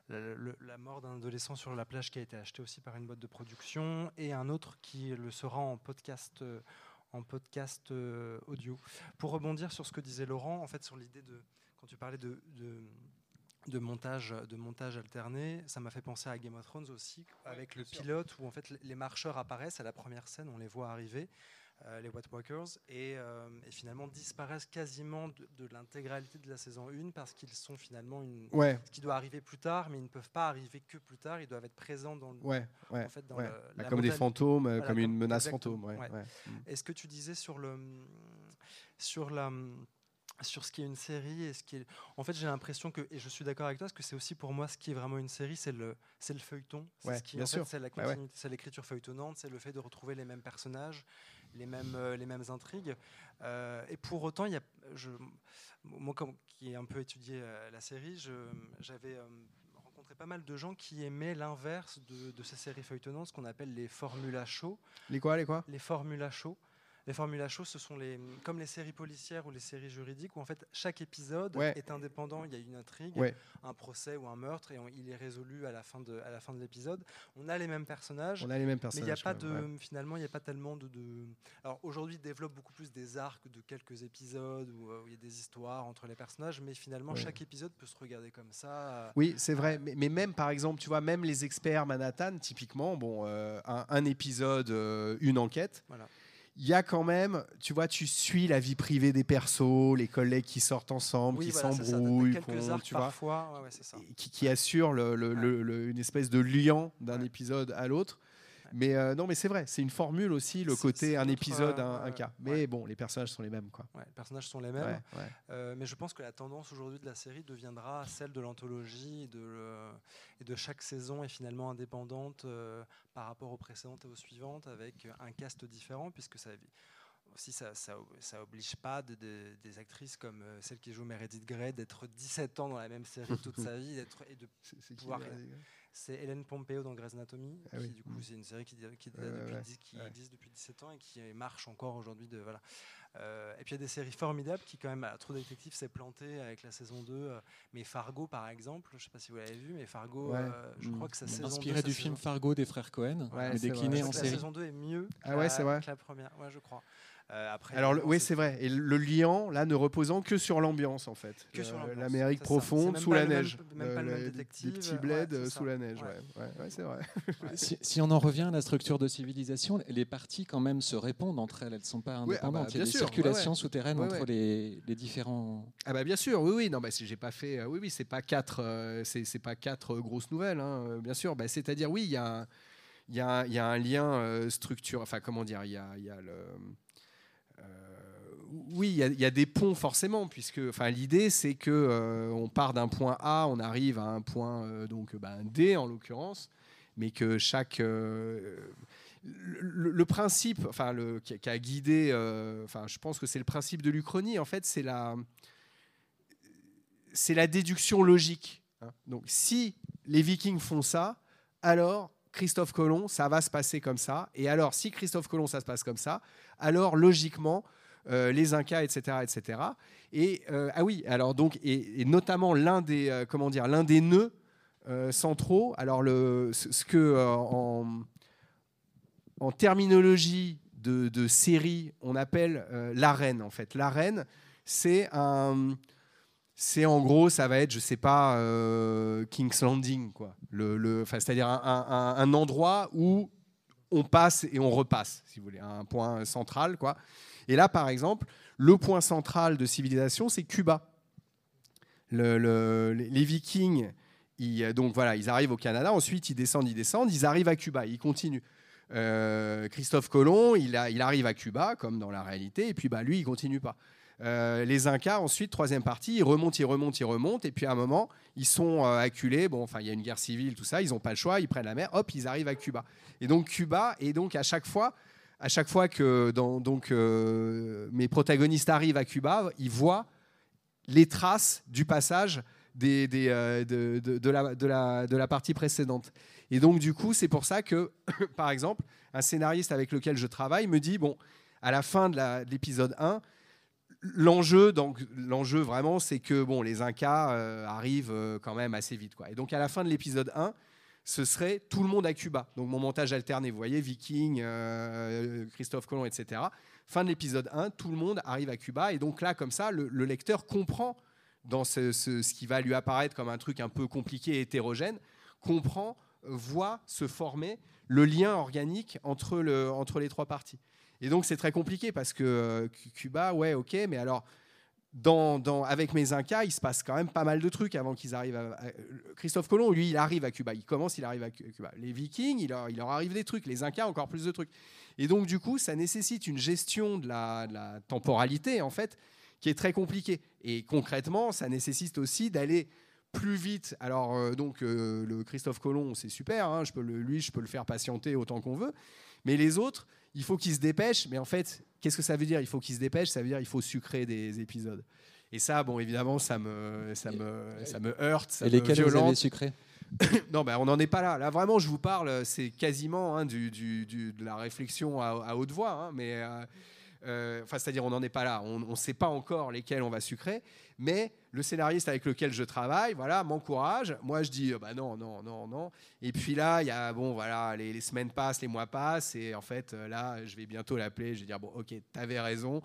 la, le, la mort d'un adolescent sur la plage, qui a été acheté aussi par une boîte de production, et un autre qui le sera en podcast, en podcast audio. Pour rebondir sur ce que disait Laurent, en fait, sur l'idée de... Quand tu parlais de, de, de, montage, de montage alterné, ça m'a fait penser à Game of Thrones aussi, avec ouais, le sûr. pilote, où en fait, les marcheurs apparaissent à la première scène, on les voit arriver, Euh, les White Walkers, et, euh, et finalement disparaissent quasiment de, de l'intégralité de la saison un, parce qu'ils sont finalement une, ouais. ce qui doit arriver plus tard, mais ils ne peuvent pas arriver que plus tard, ils doivent être présents dans le, ouais, ouais, en fait, dans ouais. le, la comme montagne. Des fantômes, voilà, comme, comme une menace exactement. fantôme. Ouais, ouais. Ouais. Et ce que tu disais sur, le, sur, la, sur ce qui est une série, et ce qui est, en fait j'ai l'impression que, et je suis d'accord avec toi, parce que c'est aussi pour moi ce qui est vraiment une série, c'est le, c'est le feuilleton, c'est, ouais, ce qui, en fait, c'est la continuité, bah ouais. c'est l'écriture feuilletonnante, c'est le fait de retrouver les mêmes personnages, les mêmes, les mêmes intrigues. Euh, et pour autant, y a, je, moi comme, qui ai un peu étudié euh, la série, je, j'avais euh, rencontré pas mal de gens qui aimaient l'inverse de, de ces séries feuilletonnantes, ce qu'on appelle les formulas chauds. Les quoi, les quoi ? Les formulas chauds. Les formulas chauds, ce sont les, comme les séries policières ou les séries juridiques, où en fait chaque épisode ouais. est indépendant. Il y a une intrigue, ouais. un procès ou un meurtre, et on, il est résolu à la fin de, à la fin de l'épisode. On a les mêmes personnages, on a les mêmes personnages mais il y a pas de, ouais. finalement, il n'y a pas tellement de, de... Alors aujourd'hui, ils développent beaucoup plus des arcs de quelques épisodes, où, où il y a des histoires entre les personnages, mais finalement, ouais. chaque épisode peut se regarder comme ça. Oui, c'est vrai. Mais, mais même, par exemple, tu vois, même les experts Manhattan, typiquement, bon, euh, un, un épisode, euh, une enquête. Voilà. Il y a quand même, tu vois, tu suis la vie privée des persos, les collègues qui sortent ensemble, oui, qui voilà, s'embrouillent, comptent, tu parfois, vois, ouais, ouais, c'est ça. Qui, qui assurent le, le, ouais. le, le, une espèce de liant d'un ouais. épisode à l'autre. Ouais. Mais euh, non, mais c'est vrai, c'est une formule aussi, le c'est, côté c'est un épisode, euh, un, un cas. Mais ouais. bon, les personnages sont les mêmes, quoi. Ouais, les personnages sont les mêmes. Ouais, ouais. Euh, mais je pense que la tendance aujourd'hui de la série deviendra celle de l'anthologie et de, le, et de chaque saison est finalement indépendante. Euh, par rapport aux précédentes et aux suivantes, avec un cast différent, puisque ça aussi ça, ça, ça oblige pas de, de, des actrices comme euh, celle qui joue Meredith Grey d'être dix-sept ans dans la même série toute sa vie, d'être et de c'est, c'est pouvoir. Qui, euh, c'est Hélène Pompeo dans Grey's Anatomy, ah qui oui. du coup mmh. c'est une série qui, qui date euh, depuis, ouais. dix, qui ouais. existe depuis dix-sept ans et qui marche encore aujourd'hui. De, voilà. Euh, et puis il y a des séries formidables qui quand même, à True Detective s'est planté avec la saison deux, euh, mais Fargo par exemple, je ne sais pas si vous l'avez vu, mais Fargo, ouais. euh, je crois que sa saison deux... Inspiré du film Fargo des frères Cohen, ouais, mais décliné en série. La saison deux est mieux ah ouais, c'est vrai. que la première, ouais, je crois. Euh, après, alors le, oui c'est vrai, et le liant là ne reposant que sur l'ambiance en fait, que euh, sur l'ambiance, l'Amérique profonde sous la neige, même, même pas euh, le même détective, les petits bleds ouais, sous ça. la neige, ouais. Ouais. Ouais, ouais, c'est vrai. Ouais. Si, si on en revient à la structure de civilisation, les parties quand même se répondent entre elles, elles ne sont pas indépendantes, ouais, ah bah, il y a des sûr, circulations ouais, ouais. souterraines ouais, entre ouais. Les, les différents. Ah bah bien sûr, oui oui, non bah si j'ai pas fait, euh, oui oui c'est pas quatre, euh, c'est, c'est pas quatre euh, grosses nouvelles, hein, euh, bien sûr, bah, c'est-à-dire oui il y a il y a il y a un lien euh, structure, enfin comment dire, il y a il y a le Euh, oui, il y, y a des ponts forcément, puisque enfin, l'idée, c'est qu'on euh, part d'un point A, on arrive à un point euh, donc, ben, D, en l'occurrence, mais que chaque... Euh, le, le principe enfin, le, qui, qui a guidé, euh, enfin, je pense que c'est le principe de l'Uchronie, en fait, c'est la, c'est la déduction logique. Hein. Donc, si les Vikings font ça, alors... Christophe Colomb, ça va se passer comme ça. Et alors, si Christophe Colomb, ça se passe comme ça, alors logiquement, euh, les Incas, et cetera, et cetera. Et euh, ah oui, alors donc, et, et notamment l'un des, euh, comment dire, l'un des nœuds euh, centraux. Alors le, ce, ce que euh, en, en terminologie de, de série, on appelle euh, l'arène. En fait, l'arène, c'est un C'est en gros, ça va être, je sais pas, euh, King's Landing, quoi. Le, le, c'est-à-dire un, un, un endroit où on passe et on repasse, si vous voulez, un point central, quoi. Et là, par exemple, le point central de Civilisation, c'est Cuba. Le, le, les Vikings, ils, donc voilà, ils arrivent au Canada, ensuite ils descendent, ils descendent, ils arrivent à Cuba, ils continuent. Euh, Christophe Colomb, il, a, il arrive à Cuba, comme dans la réalité, et puis bah, lui, il continue pas. Euh, les Incas, ensuite, troisième partie, ils remontent, ils remontent, ils remontent, et puis à un moment, ils sont euh, acculés. Bon, enfin, il y a une guerre civile, tout ça, ils n'ont pas le choix, ils prennent la mer, hop, ils arrivent à Cuba. Et donc Cuba, et donc à chaque fois, à chaque fois que dans, donc, euh, mes protagonistes arrivent à Cuba, ils voient les traces du passage des, des, euh, de, de, de, la, de, la, de la partie précédente. Et donc du coup, c'est pour ça que, par exemple, un scénariste avec lequel je travaille me dit, bon, à la fin de, la, de l'épisode un, L'enjeu, donc, l'enjeu vraiment, c'est que bon, les Incas euh, arrivent euh, quand même assez vite, quoi. Et donc à la fin de l'épisode un, ce serait tout le monde à Cuba. Donc mon montage alterné, vous voyez, Viking, euh, Christophe Colomb, et cetera. Fin de l'épisode un, tout le monde arrive à Cuba. Et donc là, comme ça, le, le lecteur comprend, dans ce, ce, ce qui va lui apparaître comme un truc un peu compliqué et hétérogène, comprend, voit se former le lien organique entre, le, entre les trois parties. Et donc, c'est très compliqué parce que euh, Cuba, ouais, ok, mais alors, dans, dans, avec mes Incas, il se passe quand même pas mal de trucs avant qu'ils arrivent à... à Christophe Colomb, lui, il arrive à Cuba. Il commence, il arrive à Cuba. Les Vikings, il leur, il leur arrive des trucs. Les Incas, encore plus de trucs. Et donc, du coup, ça nécessite une gestion de la, de la temporalité, en fait, qui est très compliquée. Et concrètement, ça nécessite aussi d'aller plus vite. Alors, euh, donc, euh, le Christophe Colomb, c'est super. Hein, je peux le, lui, je peux le faire patienter autant qu'on veut. Mais les autres... Il faut qu'ils se dépêchent, mais en fait, qu'est-ce que ça veut dire? Il faut qu'ils se dépêchent, ça veut dire qu'il faut sucrer des épisodes. Et ça, bon, évidemment, ça me, ça me, ça me heurte, ça me violente. Et lesquels vous avez sucré? Non, ben, on n'en est pas là. Là, vraiment, je vous parle, c'est quasiment hein, du, du, du, de la réflexion à, à haute voix, hein, mais euh, euh, c'est-à-dire on n'en est pas là. On ne sait pas encore lesquels on va sucrer, mais le scénariste avec lequel je travaille, voilà, m'encourage. Moi, je dis, bah non, non, non, non. Et puis là, il y a, bon, voilà, les, les semaines passent, les mois passent, et en fait, là, je vais bientôt l'appeler. Je vais dire, bon, ok, t'avais raison.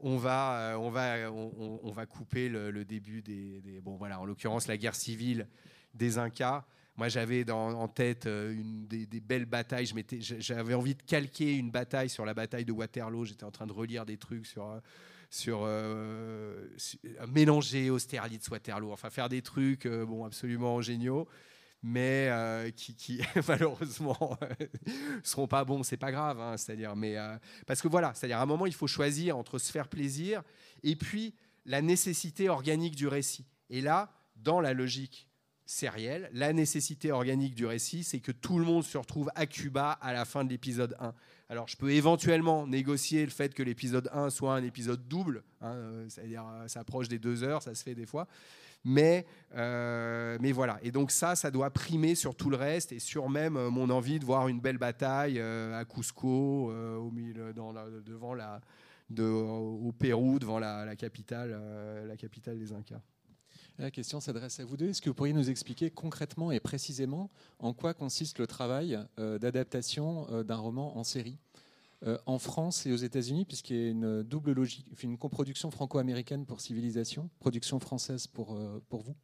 On va, on va, on, on va couper le, le début des, des, bon, voilà, en l'occurrence, la guerre civile des Incas. Moi, j'avais dans, en tête une des, des belles batailles. Je m'étais, j'avais envie de calquer une bataille sur la bataille de Waterloo. J'étais en train de relire des trucs sur. Sur, euh, sur mélanger Austerlitz, Waterloo, enfin faire des trucs euh, bon, absolument géniaux, mais euh, qui, qui malheureusement seront pas bons. C'est pas grave, hein, c'est-à-dire, mais euh, parce que voilà, c'est-à-dire à un moment il faut choisir entre se faire plaisir et puis la nécessité organique du récit. Et là, dans la logique sérielle, la nécessité organique du récit, c'est que tout le monde se retrouve à Cuba à la fin de l'épisode un. Alors, je peux éventuellement négocier le fait que l'épisode un soit un épisode double, hein, c'est-à-dire ça approche des deux heures, ça se fait des fois, mais, euh, mais voilà. Et donc ça, ça doit primer sur tout le reste et sur même mon envie de voir une belle bataille euh, à Cusco, euh, au, milieu, dans la, devant la, de, au Pérou, devant la, la, capitale, euh, la capitale des Incas. La question s'adresse à vous deux. Est-ce que vous pourriez nous expliquer concrètement et précisément en quoi consiste le travail euh, d'adaptation euh, d'un roman en série euh, en France et aux États-Unis, puisqu'il y a une double logique, une coproduction franco-américaine pour Civilisation, production française pour, euh, pour vous?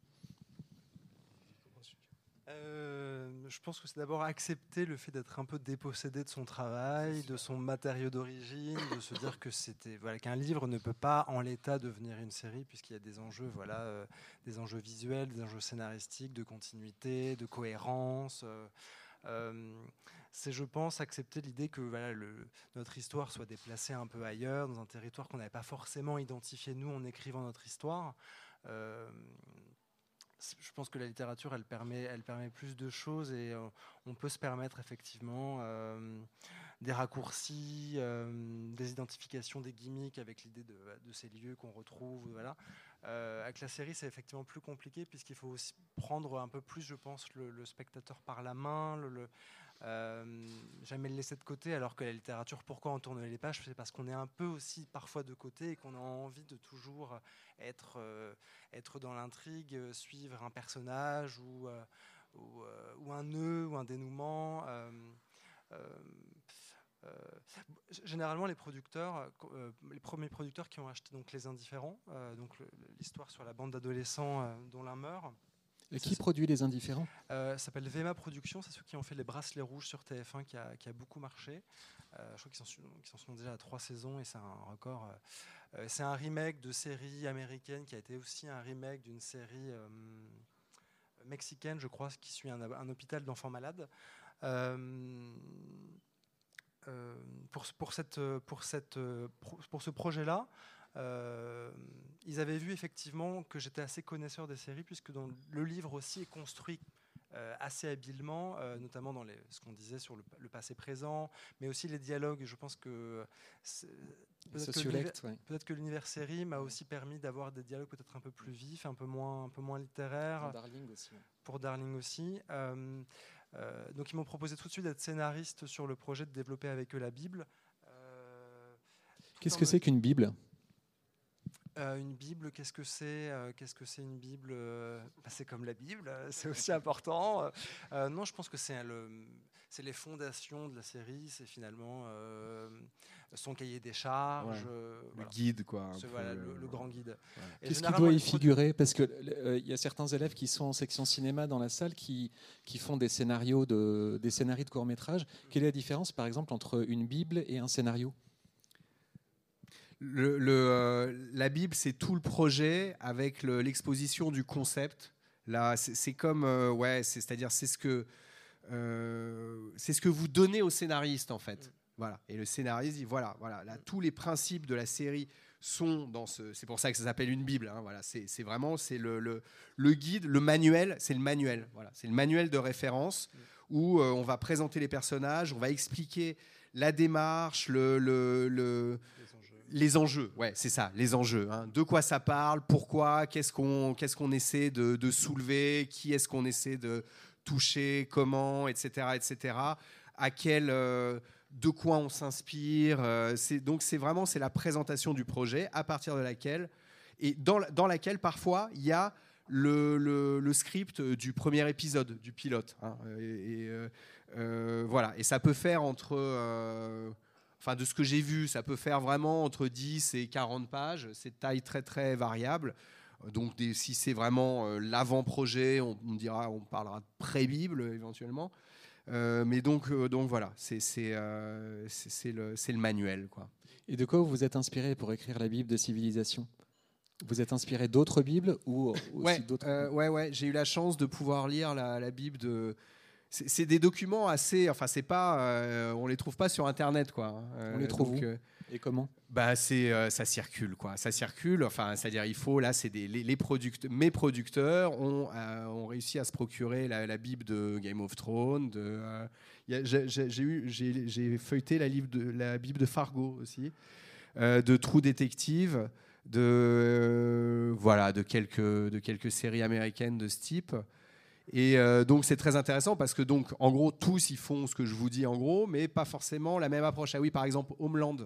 euh, Je pense que c'est d'abord accepter le fait d'être un peu dépossédé de son travail, de son matériau d'origine, de se dire que c'était, voilà, qu'un livre ne peut pas en l'état devenir une série puisqu'il y a des enjeux, voilà, euh, des enjeux visuels, des enjeux scénaristiques, de continuité, de cohérence. Euh, euh, c'est, je pense, accepter l'idée que voilà, le, notre histoire soit déplacée un peu ailleurs, dans un territoire qu'on n'avait pas forcément identifié, nous, en écrivant notre histoire. Euh, je pense que la littérature, elle permet, elle permet plus de choses, et euh, on peut se permettre, effectivement, euh, des raccourcis, euh, des identifications, des gimmicks avec l'idée de, de ces lieux qu'on retrouve. Voilà. Euh, avec la série, c'est effectivement plus compliqué, puisqu'il faut aussi prendre un peu plus, je pense, le, le spectateur par la main, le... le Euh, jamais le laisser de côté, alors que la littérature, pourquoi on tourne les pages, c'est parce qu'on est un peu aussi parfois de côté et qu'on a envie de toujours être, euh, être dans l'intrigue, suivre un personnage ou, euh, ou, euh, ou un nœud ou un dénouement. Euh, euh, euh, généralement, les producteurs, euh, les premiers producteurs qui ont acheté donc Les Indifférents, euh, donc l'histoire sur la bande d'adolescents euh, dont l'un meurt. Et qui produit Les Indifférents ? euh, Ça s'appelle V M A Productions, c'est ceux qui ont fait Les Bracelets Rouges sur T F un, qui a, qui a beaucoup marché. Euh, je crois qu'ils s'en sont déjà à trois saisons, et c'est un record. Euh, c'est un remake de série américaine qui a été aussi un remake d'une série euh, mexicaine, je crois, qui suit un, un hôpital d'enfants malades. Euh, euh, pour, pour, cette, pour, cette, pour ce projet-là, Euh, ils avaient vu effectivement que j'étais assez connaisseur des séries, puisque dans le livre aussi est construit euh, assez habilement, euh, notamment dans les, ce qu'on disait sur le, le passé-présent, mais aussi les dialogues. Je pense que peut-être que l'univers, ouais. peut-être que l'univers série m'a aussi permis d'avoir des dialogues peut-être un peu plus vifs, un peu moins, un peu moins littéraires. Pour Darling aussi. Pour Darling aussi. Euh, euh, donc ils m'ont proposé tout de suite d'être scénariste sur le projet, de développer avec eux la Bible. Qu'est-ce que c'est qu'une Bible ? euh, Une Bible, qu'est-ce que c'est ? Qu'est-ce que c'est une Bible ? Ben, c'est comme la Bible, c'est aussi important. Euh, non, je pense que c'est, le, c'est les fondations de la série, c'est finalement euh, son cahier des charges. Ouais. Euh, le voilà. guide, quoi. C'est, voilà, le, le grand guide. Ouais. Et qu'est-ce qui doit y figurer ? Parce qu'il euh, y a certains élèves qui sont en section cinéma dans la salle qui, qui font des scénarios de, des scénarios de court-métrage. Mmh. Quelle est la différence, par exemple, entre une Bible et un scénario ? Le, le, euh, la Bible, c'est tout le projet avec le, l'exposition du concept. Là, c'est, c'est comme, euh, ouais, c'est, c'est-à-dire, c'est ce que, euh, c'est ce que vous donnez au scénariste, en fait. Mmh. Voilà. Et le scénariste dit, voilà, voilà, là, tous les principes de la série sont dans ce. C'est pour ça que ça s'appelle une Bible. Hein, voilà, c'est, c'est vraiment, c'est le, le, le guide, le manuel, c'est le manuel. Voilà, c'est le manuel de référence mmh. où euh, on va présenter les personnages, on va expliquer la démarche, le, le, le les enjeux, ouais, c'est ça, les enjeux. Hein. De quoi ça parle, pourquoi, qu'est-ce qu'on, qu'est-ce qu'on essaie de, de soulever, qui est-ce qu'on essaie de toucher, comment, et cetera, et cetera. À quel, euh, de quoi on s'inspire. Euh, c'est, donc c'est vraiment c'est la présentation du projet à partir de laquelle et dans, dans laquelle parfois il y a le, le, le script du premier épisode du pilote. Hein, et, et euh, euh, voilà, et ça peut faire entre euh, enfin, de ce que j'ai vu, ça peut faire vraiment entre dix et quarante pages. C'est de taille très, très variable. Donc, des, si c'est vraiment euh, l'avant-projet, on, on dira, on parlera de pré-Bible éventuellement. Euh, mais donc, euh, donc, voilà, c'est, c'est, euh, c'est, c'est, le, c'est le manuel, quoi. Et de quoi vous vous êtes inspiré pour écrire la Bible de Civilisation ? Vous êtes inspiré d'autres Bibles ou aussi ouais, d'autres euh, ouais, ouais, j'ai eu la chance de pouvoir lire la, la Bible de... C'est, c'est des documents assez, enfin c'est pas, euh, on les trouve pas sur Internet quoi. Euh, on les trouve donc, où euh, et comment ? Bah c'est, euh, ça circule quoi, ça circule. Enfin c'est-à-dire il faut là c'est des les, les producteurs, mes producteurs ont euh, ont réussi à se procurer la, la Bible de Game of Thrones. De, euh, y a, j'ai, j'ai eu j'ai, j'ai feuilleté la Bible de la Bible de Fargo aussi, euh, de True Detective, de euh, voilà de quelques de quelques séries américaines de ce type. Et euh, donc c'est très intéressant parce que donc en gros tous ils font ce que je vous dis en gros, mais pas forcément la même approche. Ah oui, par exemple Homeland,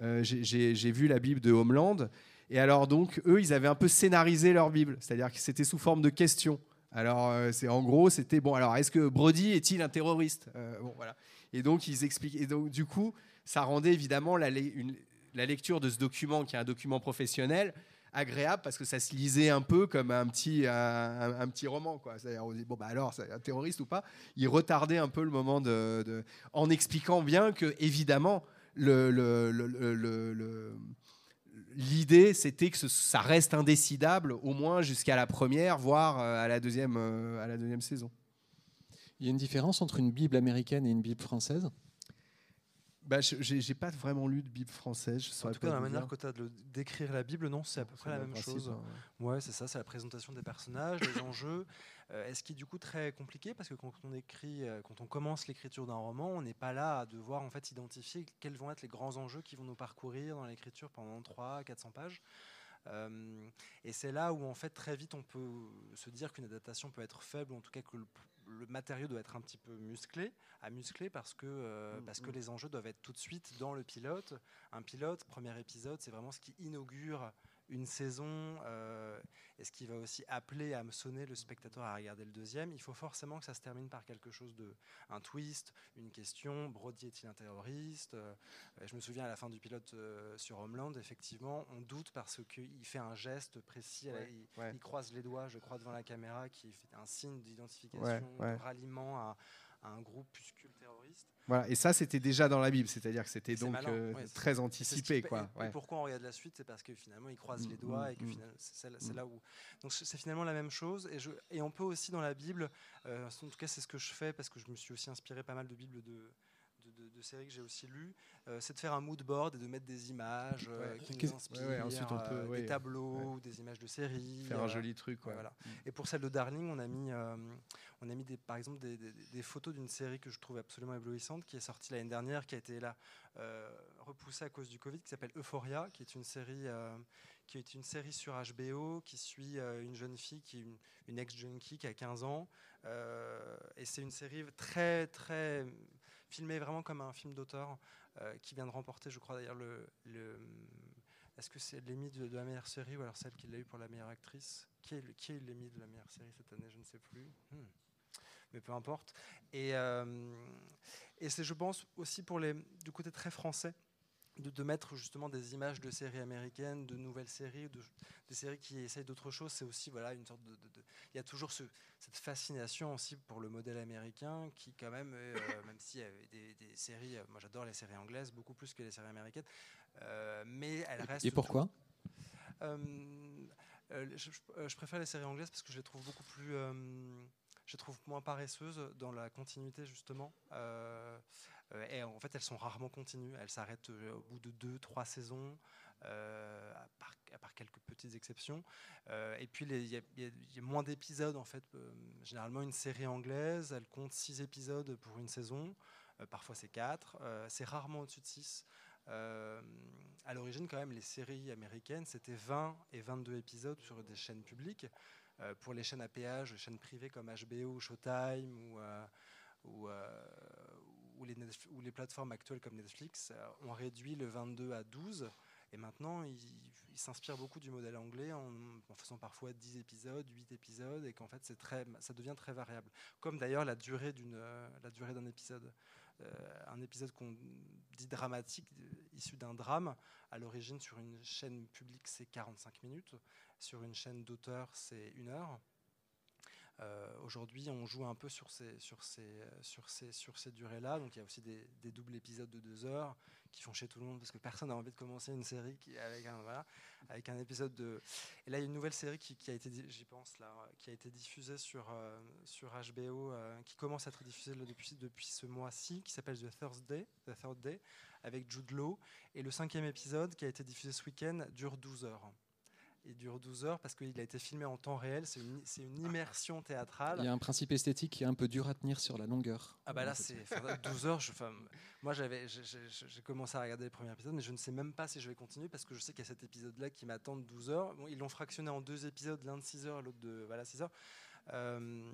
euh, j'ai, j'ai, j'ai vu la Bible de Homeland et alors donc eux ils avaient un peu scénarisé leur Bible, c'est-à-dire que c'était sous forme de questions. Alors euh, c'est en gros c'était bon alors est-ce que Brody est-il un terroriste euh, bon voilà. Et donc ils expliquent et donc du coup ça rendait évidemment la, une, la lecture de ce document qui est un document professionnel agréable parce que ça se lisait un peu comme un petit, un, un, un petit roman quoi. C'est-à-dire on dit bon bah alors c'est un terroriste ou pas, il retardait un peu le moment de, de en expliquant bien que évidemment le, le, le, le, le l'idée c'était que ce, ça reste indécidable au moins jusqu'à la première voire à la deuxième à la deuxième saison. Il y a une différence entre une Bible américaine et une Bible française ? Bah, je n'ai pas vraiment lu de Bible française. Je en tout cas, dans la manière que tu as de décrire la Bible, non, c'est à peu près la même chose. Hein. Ouais, c'est ça, c'est la présentation des personnages, des enjeux. Euh, ce qui est du coup très compliqué, parce que quand on écrit, quand on commence l'écriture d'un roman, on n'est pas là à devoir en fait identifier quels vont être les grands enjeux qui vont nous parcourir dans l'écriture pendant trois à quatre cents pages. Euh, et c'est là où en fait très vite on peut se dire qu'une adaptation peut être faible, ou en tout cas que le, le matériau doit être un petit peu musclé, à muscler parce que, euh, mmh, parce que les enjeux doivent être tout de suite dans le pilote. Un pilote, premier épisode, c'est vraiment ce qui inaugure une saison euh, et ce qui va aussi appeler, hameçonner le spectateur à regarder le deuxième. Il faut forcément que ça se termine par quelque chose de, un twist, une question. Brody est-il un terroriste ? euh, Je me souviens à la fin du pilote euh, sur Homeland, effectivement, on doute parce qu'il fait un geste précis. Ouais, elle, il, ouais. il croise les doigts, je crois, devant la caméra, qui fait un signe d'identification, ouais, ouais. de ralliement à, à un groupuscule terroriste. Voilà, et ça, c'était déjà dans la Bible, c'est-à-dire que c'était donc euh, ouais, très anticipé. Quoi. Et, ouais. et pourquoi on regarde la suite, c'est parce que finalement, ils croisent mmh, les doigts mmh, et que finalement, c'est mmh. là où... Donc c'est finalement la même chose. Et, je, et on peut aussi, dans la Bible, euh, en tout cas, c'est ce que je fais, parce que je me suis aussi inspiré pas mal de Bibles de... De, de, de séries que j'ai aussi lues, euh, c'est de faire un mood board et de mettre des images euh, ouais, qui nous inspirent, ouais, ouais, ensuite on peut, euh, ouais, des tableaux, ouais. ou des images de séries. Faire euh, un joli truc. Ouais. Voilà. Et pour celle de Darling, on a mis, euh, on a mis des, par exemple des, des, des photos d'une série que je trouve absolument éblouissante, qui est sortie l'année dernière, qui a été là euh, repoussée à cause du Covid, qui s'appelle Euphoria, qui est une série... Euh, qui est une série sur H B O qui suit euh, une jeune fille, qui est une, une ex-junkie qui a quinze ans. Euh, et c'est une série très, très filmée vraiment comme un film d'auteur euh, qui vient de remporter, je crois d'ailleurs, le, le est-ce que c'est l'Emmy de, de la meilleure série ou alors celle qui l'a eu pour la meilleure actrice ? Qui est, qui est l'Emmy de la meilleure série cette année ? Je ne sais plus. Hmm. Mais peu importe. Et, euh, et c'est, je pense, aussi pour les, du côté très français, De, de mettre justement des images de séries américaines, de nouvelles séries, de, des séries qui essayent d'autres choses, c'est aussi voilà une sorte de. Il y a toujours ce, cette fascination aussi pour le modèle américain qui quand même, euh, même s'il y avait des, des séries, euh, moi j'adore les séries anglaises beaucoup plus que les séries américaines, euh, mais elles restent. Et pourquoi ? euh, euh, je, je, je préfère les séries anglaises parce que je les trouve beaucoup plus, euh, je les trouve moins paresseuses dans la continuité justement. Euh, Et en fait, elles sont rarement continues. Elles s'arrêtent au bout de deux, trois saisons, euh, à, part, à part quelques petites exceptions. Euh, et puis, il y, y, y a moins d'épisodes, en fait. Euh, généralement, une série anglaise, elle compte six épisodes pour une saison. Euh, parfois, c'est quatre. Euh, c'est rarement au-dessus de six. Euh, à l'origine, quand même, les séries américaines, c'était vingt et vingt-deux épisodes sur des chaînes publiques. Euh, pour les chaînes à péage, les chaînes privées comme H B O, Showtime ou... Euh, ou euh, Ou les, ou les plateformes actuelles comme Netflix euh, ont réduit le vingt-deux à douze. Et maintenant, ils il s'inspirent beaucoup du modèle anglais en, en faisant parfois dix épisodes, huit épisodes, et qu'en fait, c'est très, ça devient très variable. Comme d'ailleurs la durée d'une, euh, la durée d'un épisode. Euh, un épisode qu'on dit dramatique, issu d'un drame, à l'origine, sur une chaîne publique, c'est quarante-cinq minutes. Sur une chaîne d'auteur, c'est une heure. Euh, Aujourd'hui, on joue un peu sur ces, sur ces, sur ces, sur ces durées-là. Donc, il y a aussi des, des doubles épisodes de deux heures qui font chier tout le monde parce que personne n'a envie de commencer une série qui, avec, un, voilà, avec un épisode de. Et là, il y a une nouvelle série qui, qui a été, j'y pense là, qui a été diffusée sur, euh, sur H B O, euh, qui commence à être diffusée là, depuis, depuis ce mois-ci, qui s'appelle The Thursday, The Third Day, avec Jude Law. Et le cinquième épisode, qui a été diffusé ce week-end, dure douze heures. Il dure douze heures parce qu'il a été filmé en temps réel. C'est une, une immersion théâtrale. Il y a un principe esthétique qui est un peu dur à tenir sur la longueur. Ah bah là, c'est douze heures. Je, moi, j'ai commencé à regarder les premiers épisodes, mais je ne sais même pas si je vais continuer parce que je sais qu'il y a cet épisode-là qui m'attend douze heures. Bon, ils l'ont fractionné en deux épisodes, l'un de six heures, l'autre de voilà, six heures. Euh,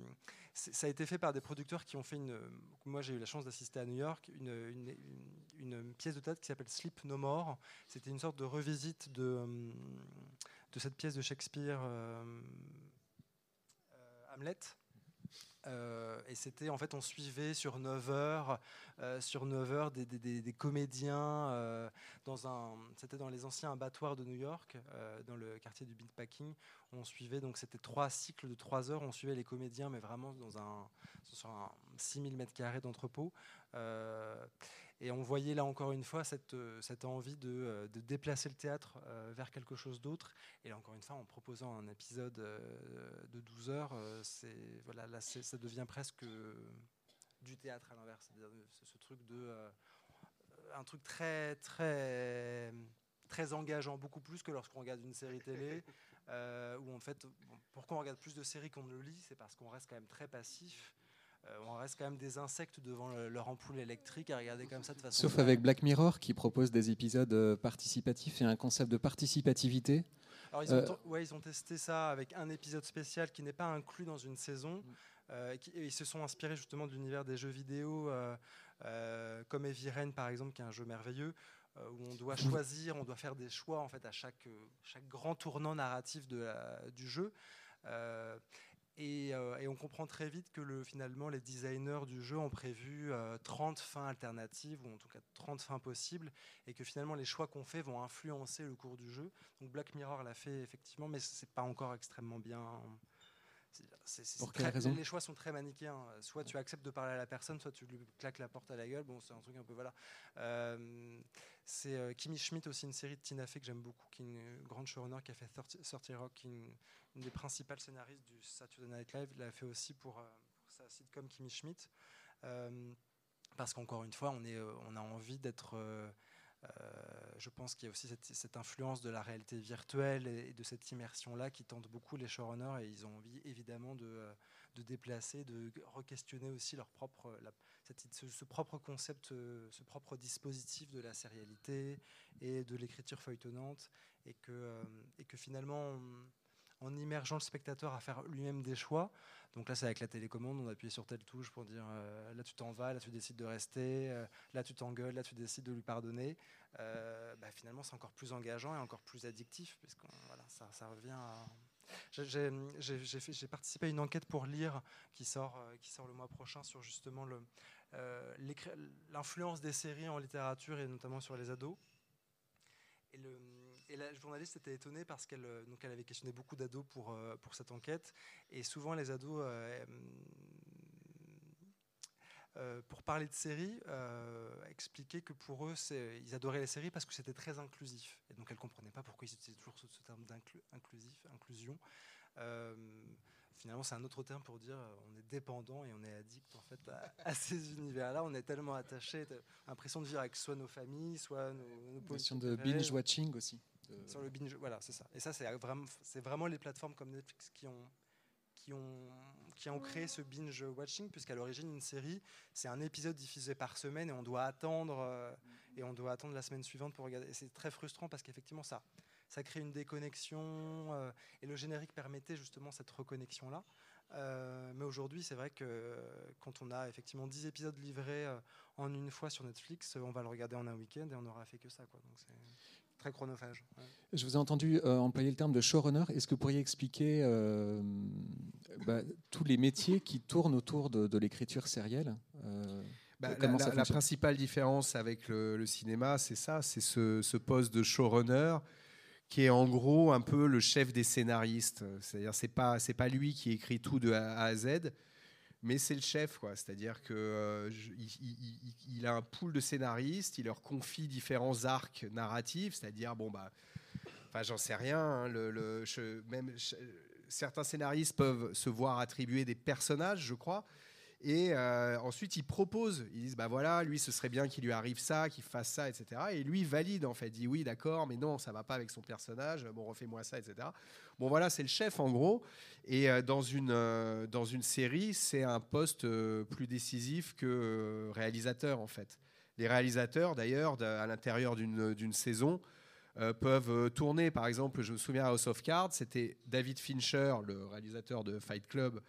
ça a été fait par des producteurs qui ont fait une... Moi, j'ai eu la chance d'assister à New York, une, une, une, une pièce de théâtre qui s'appelle Sleep No More. C'était une sorte de revisite de... Hum, de cette pièce de Shakespeare, euh, euh, Hamlet. Euh, et c'était, en fait, on suivait sur neuf heures, euh, sur neuf heures des, des, des, des comédiens. Euh, dans un, c'était dans les anciens abattoirs de New York, euh, dans le quartier du Meatpacking. On suivait, donc c'était trois cycles de trois heures, on suivait les comédiens, mais vraiment dans un, sur un six mille mètres carrés d'entrepôt. Euh, Et on voyait là encore une fois cette, cette envie de, de déplacer le théâtre euh, vers quelque chose d'autre. Et là encore une fois, en proposant un épisode euh, de douze heures, euh, voilà, là, ça devient presque du théâtre à l'inverse, c'est-à-dire ce, ce truc de euh, un truc très très très engageant, beaucoup plus que lorsqu'on regarde une série télé, euh, où en fait, bon, pourquoi on regarde plus de séries qu'on ne le lit, c'est parce qu'on reste quand même très passif. Euh, on reste quand même des insectes devant le, leur ampoule électrique à regarder comme ça de façon... Sauf claire. Avec Black Mirror qui propose des épisodes participatifs et un concept de participativité. Alors ils ont, euh... ouais, ils ont testé ça avec un épisode spécial qui n'est pas inclus dans une saison. Euh, et qui, et ils se sont inspirés justement de l'univers des jeux vidéo, euh, euh, comme Eviren par exemple, qui est un jeu merveilleux, euh, où on doit choisir, on doit faire des choix en fait, à chaque, euh, chaque grand tournant narratif de la, du jeu. Euh, Et, euh, et on comprend très vite que le, finalement, les designers du jeu ont prévu euh, trente fins alternatives, ou en tout cas trente fins possibles, et que finalement les choix qu'on fait vont influencer le cours du jeu. Donc Black Mirror l'a fait effectivement, mais c'est pas encore extrêmement bien... C'est, c'est, Pour quelle raison ? Les choix sont très manichéens. Soit tu acceptes de parler à la personne, soit tu lui claques la porte à la gueule. Bon, c'est un truc un peu... voilà. Euh, c'est euh, Kimmy Schmidt, aussi une série de Tina Fey que j'aime beaucoup, qui est une grande showrunner qui a fait thirty, thirty Rock, qui une, une des principales scénaristes du Saturday Night Live, l'a fait aussi pour, euh, pour sa sitcom Kimmy Schmidt. Euh, parce qu'encore une fois, on, est, euh, on a envie d'être... Euh, euh, je pense qu'il y a aussi cette, cette influence de la réalité virtuelle et, et de cette immersion-là qui tente beaucoup les showrunners, et ils ont envie évidemment de, de déplacer, de re-questionner aussi leur propre, la, cette, ce, ce propre concept, ce propre dispositif de la sérialité et de l'écriture feuilletonnante, et que, et que finalement... On, en immergeant le spectateur à faire lui-même des choix. Donc là, c'est avec la télécommande, on appuie sur telle touche pour dire euh, là tu t'en vas, là tu décides de rester, euh, là tu t'engueules, là tu décides de lui pardonner. Euh, bah, finalement, c'est encore plus engageant et encore plus addictif, parce que voilà, ça, ça revient à... J'ai, j'ai, j'ai, fait, j'ai participé à une enquête pour Lire qui sort, euh, qui sort le mois prochain sur justement le, euh, l'influence des séries en littérature et notamment sur les ados. Et le... Et la journaliste était étonnée parce qu'elle donc elle avait questionné beaucoup d'ados pour, euh, pour cette enquête. Et souvent, les ados, euh, euh, pour parler de séries, euh, expliquaient que pour eux, c'est, ils adoraient les séries parce que c'était très inclusif. Et donc, elle ne comprenait pas pourquoi ils utilisaient toujours ce, ce terme d'inclusif, inclusion. Euh, finalement, c'est un autre terme pour dire on est dépendant et on est addict en fait, à, à ces univers-là. On est tellement attaché, l'impression de vivre avec soit nos familles, soit nos... nos positions de binge-watching aussi. Sur le binge, voilà, c'est ça. Et ça, c'est vraiment, c'est vraiment les plateformes comme Netflix qui ont, qui ont, qui ont créé ce binge-watching, puisqu'à l'origine, une série, c'est un épisode diffusé par semaine et on doit attendre, euh, et on doit attendre la semaine suivante pour regarder. Et c'est très frustrant parce qu'effectivement, ça, ça crée une déconnexion, euh, et le générique permettait justement cette reconnexion-là. Euh, mais aujourd'hui, c'est vrai que euh, quand on a effectivement dix épisodes livrés euh, en une fois sur Netflix, euh, on va le regarder en un week-end et on n'aura fait que ça, quoi. Donc c'est... très chronophage. Ouais. Je vous ai entendu euh, employer le terme de showrunner. Est-ce que vous pourriez expliquer euh, bah, tous les métiers qui tournent autour de, de l'écriture sérielle euh, bah, la, la, la principale différence avec le, le cinéma, c'est ça, c'est ce, ce poste de showrunner qui est en gros un peu le chef des scénaristes. C'est-à-dire c'est pas c'est pas lui qui écrit tout de A à Z, mais c'est le chef, quoi. C'est-à-dire que euh, il, il, il a un pool de scénaristes, il leur confie différents arcs narratifs, c'est-à-dire bon bah, enfin j'en sais rien. Hein, le, le, je, même je, certains scénaristes peuvent se voir attribuer des personnages, je crois. Et euh, ensuite ils proposent, ils disent bah voilà, lui ce serait bien qu'il lui arrive ça, qu'il fasse ça, et cetera. Et lui valide en fait, dit oui d'accord, mais non ça va pas avec son personnage, bon refais-moi ça, et cetera. Bon voilà, c'est le chef en gros. Et euh, dans une euh, dans une série, c'est un poste euh, plus décisif que euh, réalisateur en fait. Les réalisateurs d'ailleurs à l'intérieur d'une d'une saison euh, peuvent tourner. Par exemple, je me souviens à House of Cards, c'était David Fincher, le réalisateur de Fight Club.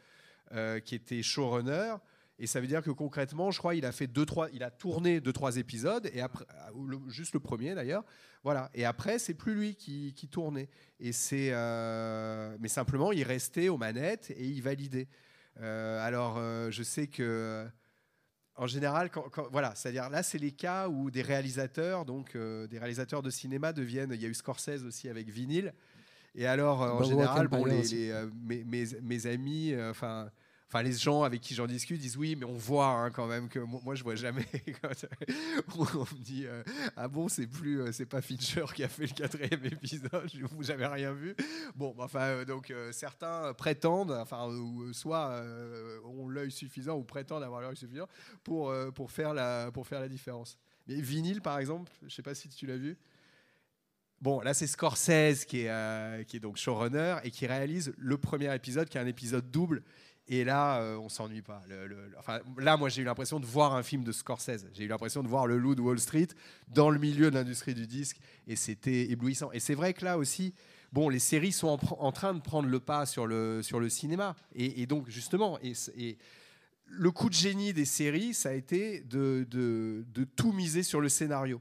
Euh, qui était showrunner, et ça veut dire que concrètement, je crois, il a fait deux, trois, il a tourné deux trois épisodes, et après, le, juste le premier d'ailleurs, voilà. Et après, c'est plus lui qui, qui tournait, et c'est, euh, mais simplement, il restait aux manettes et il validait. Euh, alors, euh, je sais que, en général, quand, quand, voilà, c'est-à-dire là, c'est les cas où des réalisateurs, donc euh, des réalisateurs de cinéma deviennent, il y a eu Scorsese aussi avec Vinyl. Et alors, euh, en bah, général, bon, les, les, euh, mes, mes, mes amis, enfin, euh, Enfin, les gens avec qui j'en discute disent oui, mais on voit hein, quand même que moi je vois jamais. On me dit euh, ah bon, c'est plus, euh, c'est pas Fincher qui a fait le quatrième épisode, vous n'avez rien vu. Bon, enfin euh, donc euh, certains prétendent, enfin euh, soit euh, ont l'œil suffisant ou prétendent avoir l'œil suffisant pour euh, pour faire la pour faire la différence. Mais Vinyl, par exemple, je sais pas si tu l'as vu. Bon, là, c'est Scorsese qui est, euh, qui est donc showrunner et qui réalise le premier épisode, qui est un épisode double. Et là, euh, on ne s'ennuie pas. Le, le, le, enfin, là, moi, j'ai eu l'impression de voir un film de Scorsese. J'ai eu l'impression de voir Le Loup de Wall Street dans le milieu de l'industrie du disque. Et c'était éblouissant. Et c'est vrai que là aussi, bon, les séries sont en, en train de prendre le pas sur le, sur le cinéma. Et, et donc, justement... Et, et, le coup de génie des séries, ça a été de, de, de tout miser sur le scénario.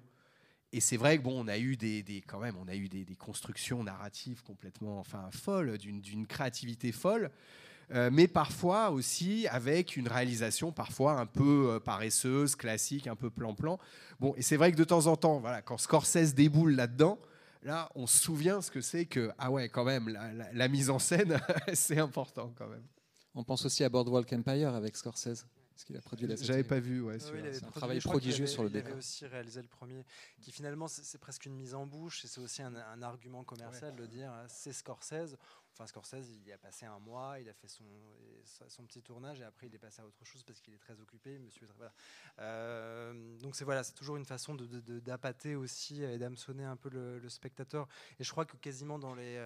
Et c'est vrai que bon, on a eu des, des quand même, on a eu des, des constructions narratives complètement, enfin, folles, d'une, d'une créativité folle, euh, mais parfois aussi avec une réalisation parfois un peu euh, paresseuse, classique, un peu plan-plan. Bon, et c'est vrai que de temps en temps, voilà, quand Scorsese déboule là-dedans, là, on se souvient ce que c'est que ah ouais, quand même, la, la, la mise en scène, c'est important quand même. On pense aussi à Boardwalk Empire avec Scorsese, parce qu'il a produit la série. J'avais pas vu, ouais. C'est oui, un travail prodigieux avait, sur le décor. Il avait aussi réalisé le premier, qui finalement c'est, c'est presque une mise en bouche, et c'est aussi un, un argument commercial ouais. de dire c'est Scorsese. Enfin, Scorsese, il a passé un mois, il a fait son, son petit tournage, et après il est passé à autre chose parce qu'il est très occupé. Monsieur, voilà. euh, donc c'est voilà, c'est toujours une façon de, de, de, d'appâter aussi et d'hameçonner un peu le, le spectateur. Et je crois que quasiment dans les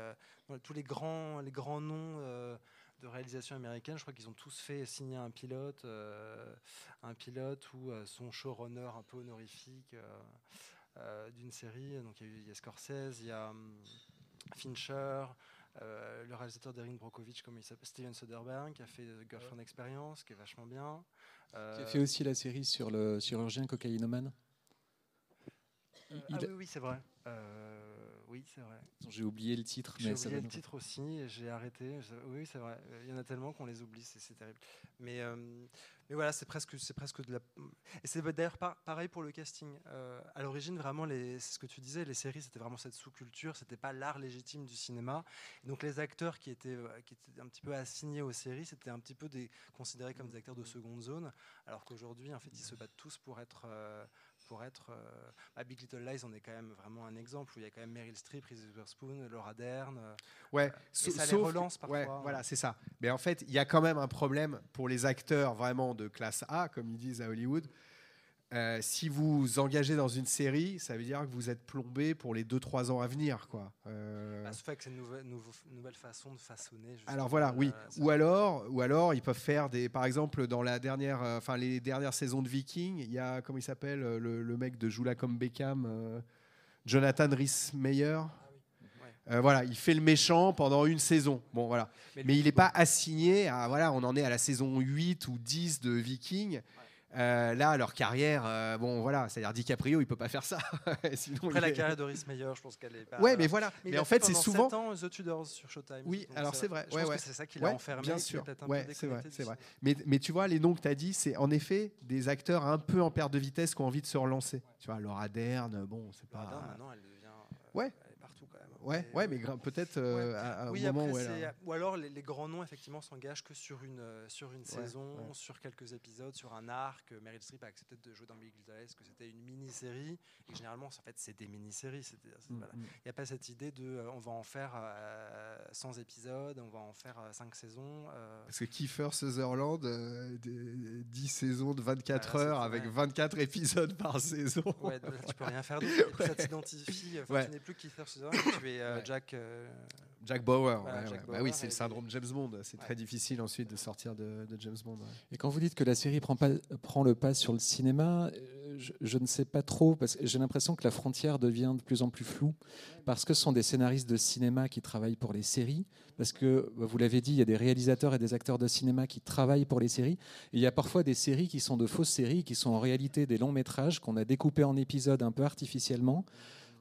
dans tous les grands les grands noms. Euh, de réalisation américaine, je crois qu'ils ont tous fait signer un pilote, euh, un pilote ou euh, son showrunner un peu honorifique euh, euh, d'une série. Donc il y, y a Scorsese, il y a um, Fincher, euh, le réalisateur d'Erin Brockovich, comme il s'appelle, Steven Soderbergh, qui a fait The Girlfriend ouais. Experience, qui est vachement bien. Euh, qui a fait aussi la série sur le chirurgien cocaïnomane. Euh, ah oui, oui, c'est vrai. Euh, Oui, c'est vrai. J'ai oublié le titre. J'ai mais oublié ça le titre aussi, et j'ai arrêté. Oui, c'est vrai. Il y en a tellement qu'on les oublie, c'est, c'est terrible. Mais, euh, mais voilà, c'est presque, c'est presque de la... Et c'est d'ailleurs pareil pour le casting. Euh, à l'origine, vraiment, les, c'est ce que tu disais, les séries, c'était vraiment cette sous-culture, c'était pas l'art légitime du cinéma. Et donc les acteurs qui étaient, qui étaient un petit peu assignés aux séries, c'était un petit peu des, considérés comme des acteurs de seconde zone, alors qu'aujourd'hui, en fait, ils se battent tous pour être... Euh, pour être euh, à Big Little Lies, on est quand même vraiment un exemple où il y a quand même Meryl Streep, Reese Witherspoon, Laura Dern. Euh, ouais, euh, sa- et ça les relance parfois. Ouais, voilà, c'est ça. Mais en fait, il y a quand même un problème pour les acteurs vraiment de classe A, comme ils disent à Hollywood. Euh, si vous engagez dans une série, ça veut dire que vous êtes plombé pour les deux trois ans à venir, quoi. Euh... Bah, ça fait que c'est une nouvelle, nouveau, nouvelle façon de façonner. Alors voilà, oui. Euh, ou alors, ou alors, ils peuvent faire des, par exemple, dans la dernière, enfin euh, les dernières saisons de Vikings, il y a comment il s'appelle euh, le, le mec de Joue là comme Beckham, euh, Jonathan Rhys-Meyer. Euh, voilà, il fait le méchant pendant une saison. Bon, voilà. Mais, Mais il n'est pas assigné à voilà, on en est à la saison huit ou dix de Vikings. Ouais. Euh, là, leur carrière, euh, bon voilà, c'est-à-dire DiCaprio, il peut pas faire ça. Sinon, après la est... carrière de Rhys Meyer, je pense qu'elle est pas. Ouais, mais voilà. Mais, mais en fait, c'est souvent. Pendant sept ans, The Tudors sur Showtime. Oui, alors c'est vrai. Je ouais, pense ouais. que c'est ça qui l'a ouais, enfermé. Bien sûr. Ouais, c'est vrai, c'est vrai. Mais, mais tu vois, les noms que tu as dit, c'est en effet des acteurs un peu en perte de vitesse qui ont envie de se relancer. Ouais. Tu vois, Laura Dern, bon, c'est Laura pas. Dern, maintenant, elle devient. Euh, ouais. Elle est partout quand même. Ouais, ouais, mais peut-être euh, ouais. à, à oui, un moment après, où elle a... Ou alors les, les grands noms effectivement s'engagent que sur une euh, sur une ouais, saison, ouais. sur quelques épisodes, sur un arc. Meryl Streep a accepté de jouer dans Big Little Lies, que c'était une mini-série. Et généralement, en fait, c'est des mini-séries. Il n'y mm-hmm. voilà. a pas cette idée de euh, on va en faire euh, cent épisodes, on va en faire euh, cinq saisons. Euh... Parce que Kiefer Sutherland, euh, dix saisons de vingt-quatre heures ouais, avec vingt-quatre épisodes par saison. Ouais, là, tu peux rien faire d'autre. Et puis, ouais. ça t'identifie. Enfin, ouais. Tu n'es plus Kiefer Sutherland. Tu es Euh, ouais. Jack, euh... Jack Bauer. Voilà, ouais, Jack ouais. Bauer bah oui, c'est le syndrome James Bond. C'est ouais. très difficile ensuite de sortir de, de James Bond. Ouais. Et quand vous dites que la série prend, pas, prend le pas sur le cinéma, je, je ne sais pas trop, parce que j'ai l'impression que la frontière devient de plus en plus floue, parce que ce sont des scénaristes de cinéma qui travaillent pour les séries, parce que, vous l'avez dit, il y a des réalisateurs et des acteurs de cinéma qui travaillent pour les séries. Et il y a parfois des séries qui sont de fausses séries, qui sont en réalité des longs métrages qu'on a découpés en épisodes un peu artificiellement,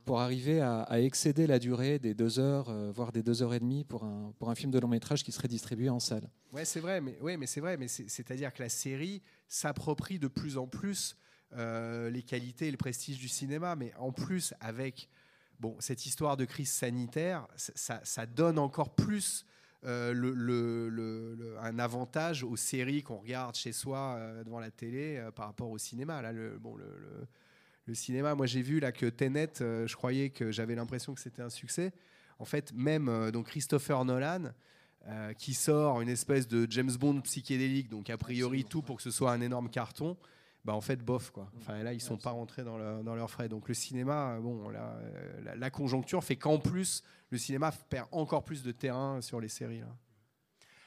pour arriver à, à excéder la durée des deux heures, euh, voire des deux heures et demie pour un, pour un film de long métrage qui serait distribué en salle. Oui, c'est vrai, mais, ouais, mais c'est vrai, mais c'est, c'est-à-dire que la série s'approprie de plus en plus euh, les qualités et le prestige du cinéma, mais en plus, avec bon, cette histoire de crise sanitaire, ça, ça donne encore plus euh, le, le, le, le, un avantage aux séries qu'on regarde chez soi euh, devant la télé euh, par rapport au cinéma. Là, le, bon, le, le, le cinéma, moi j'ai vu là, que Tenet, euh, je croyais que j'avais l'impression que c'était un succès. En fait, même euh, donc Christopher Nolan, euh, qui sort une espèce de James Bond psychédélique, donc a priori tout pour que ce soit un énorme carton, bah en fait, bof, quoi. Enfin, là, ils ne sont pas rentrés dans, le, dans leurs frais. Donc, le cinéma, bon, la, la, la conjoncture fait qu'en plus, le cinéma perd encore plus de terrain sur les séries. Là.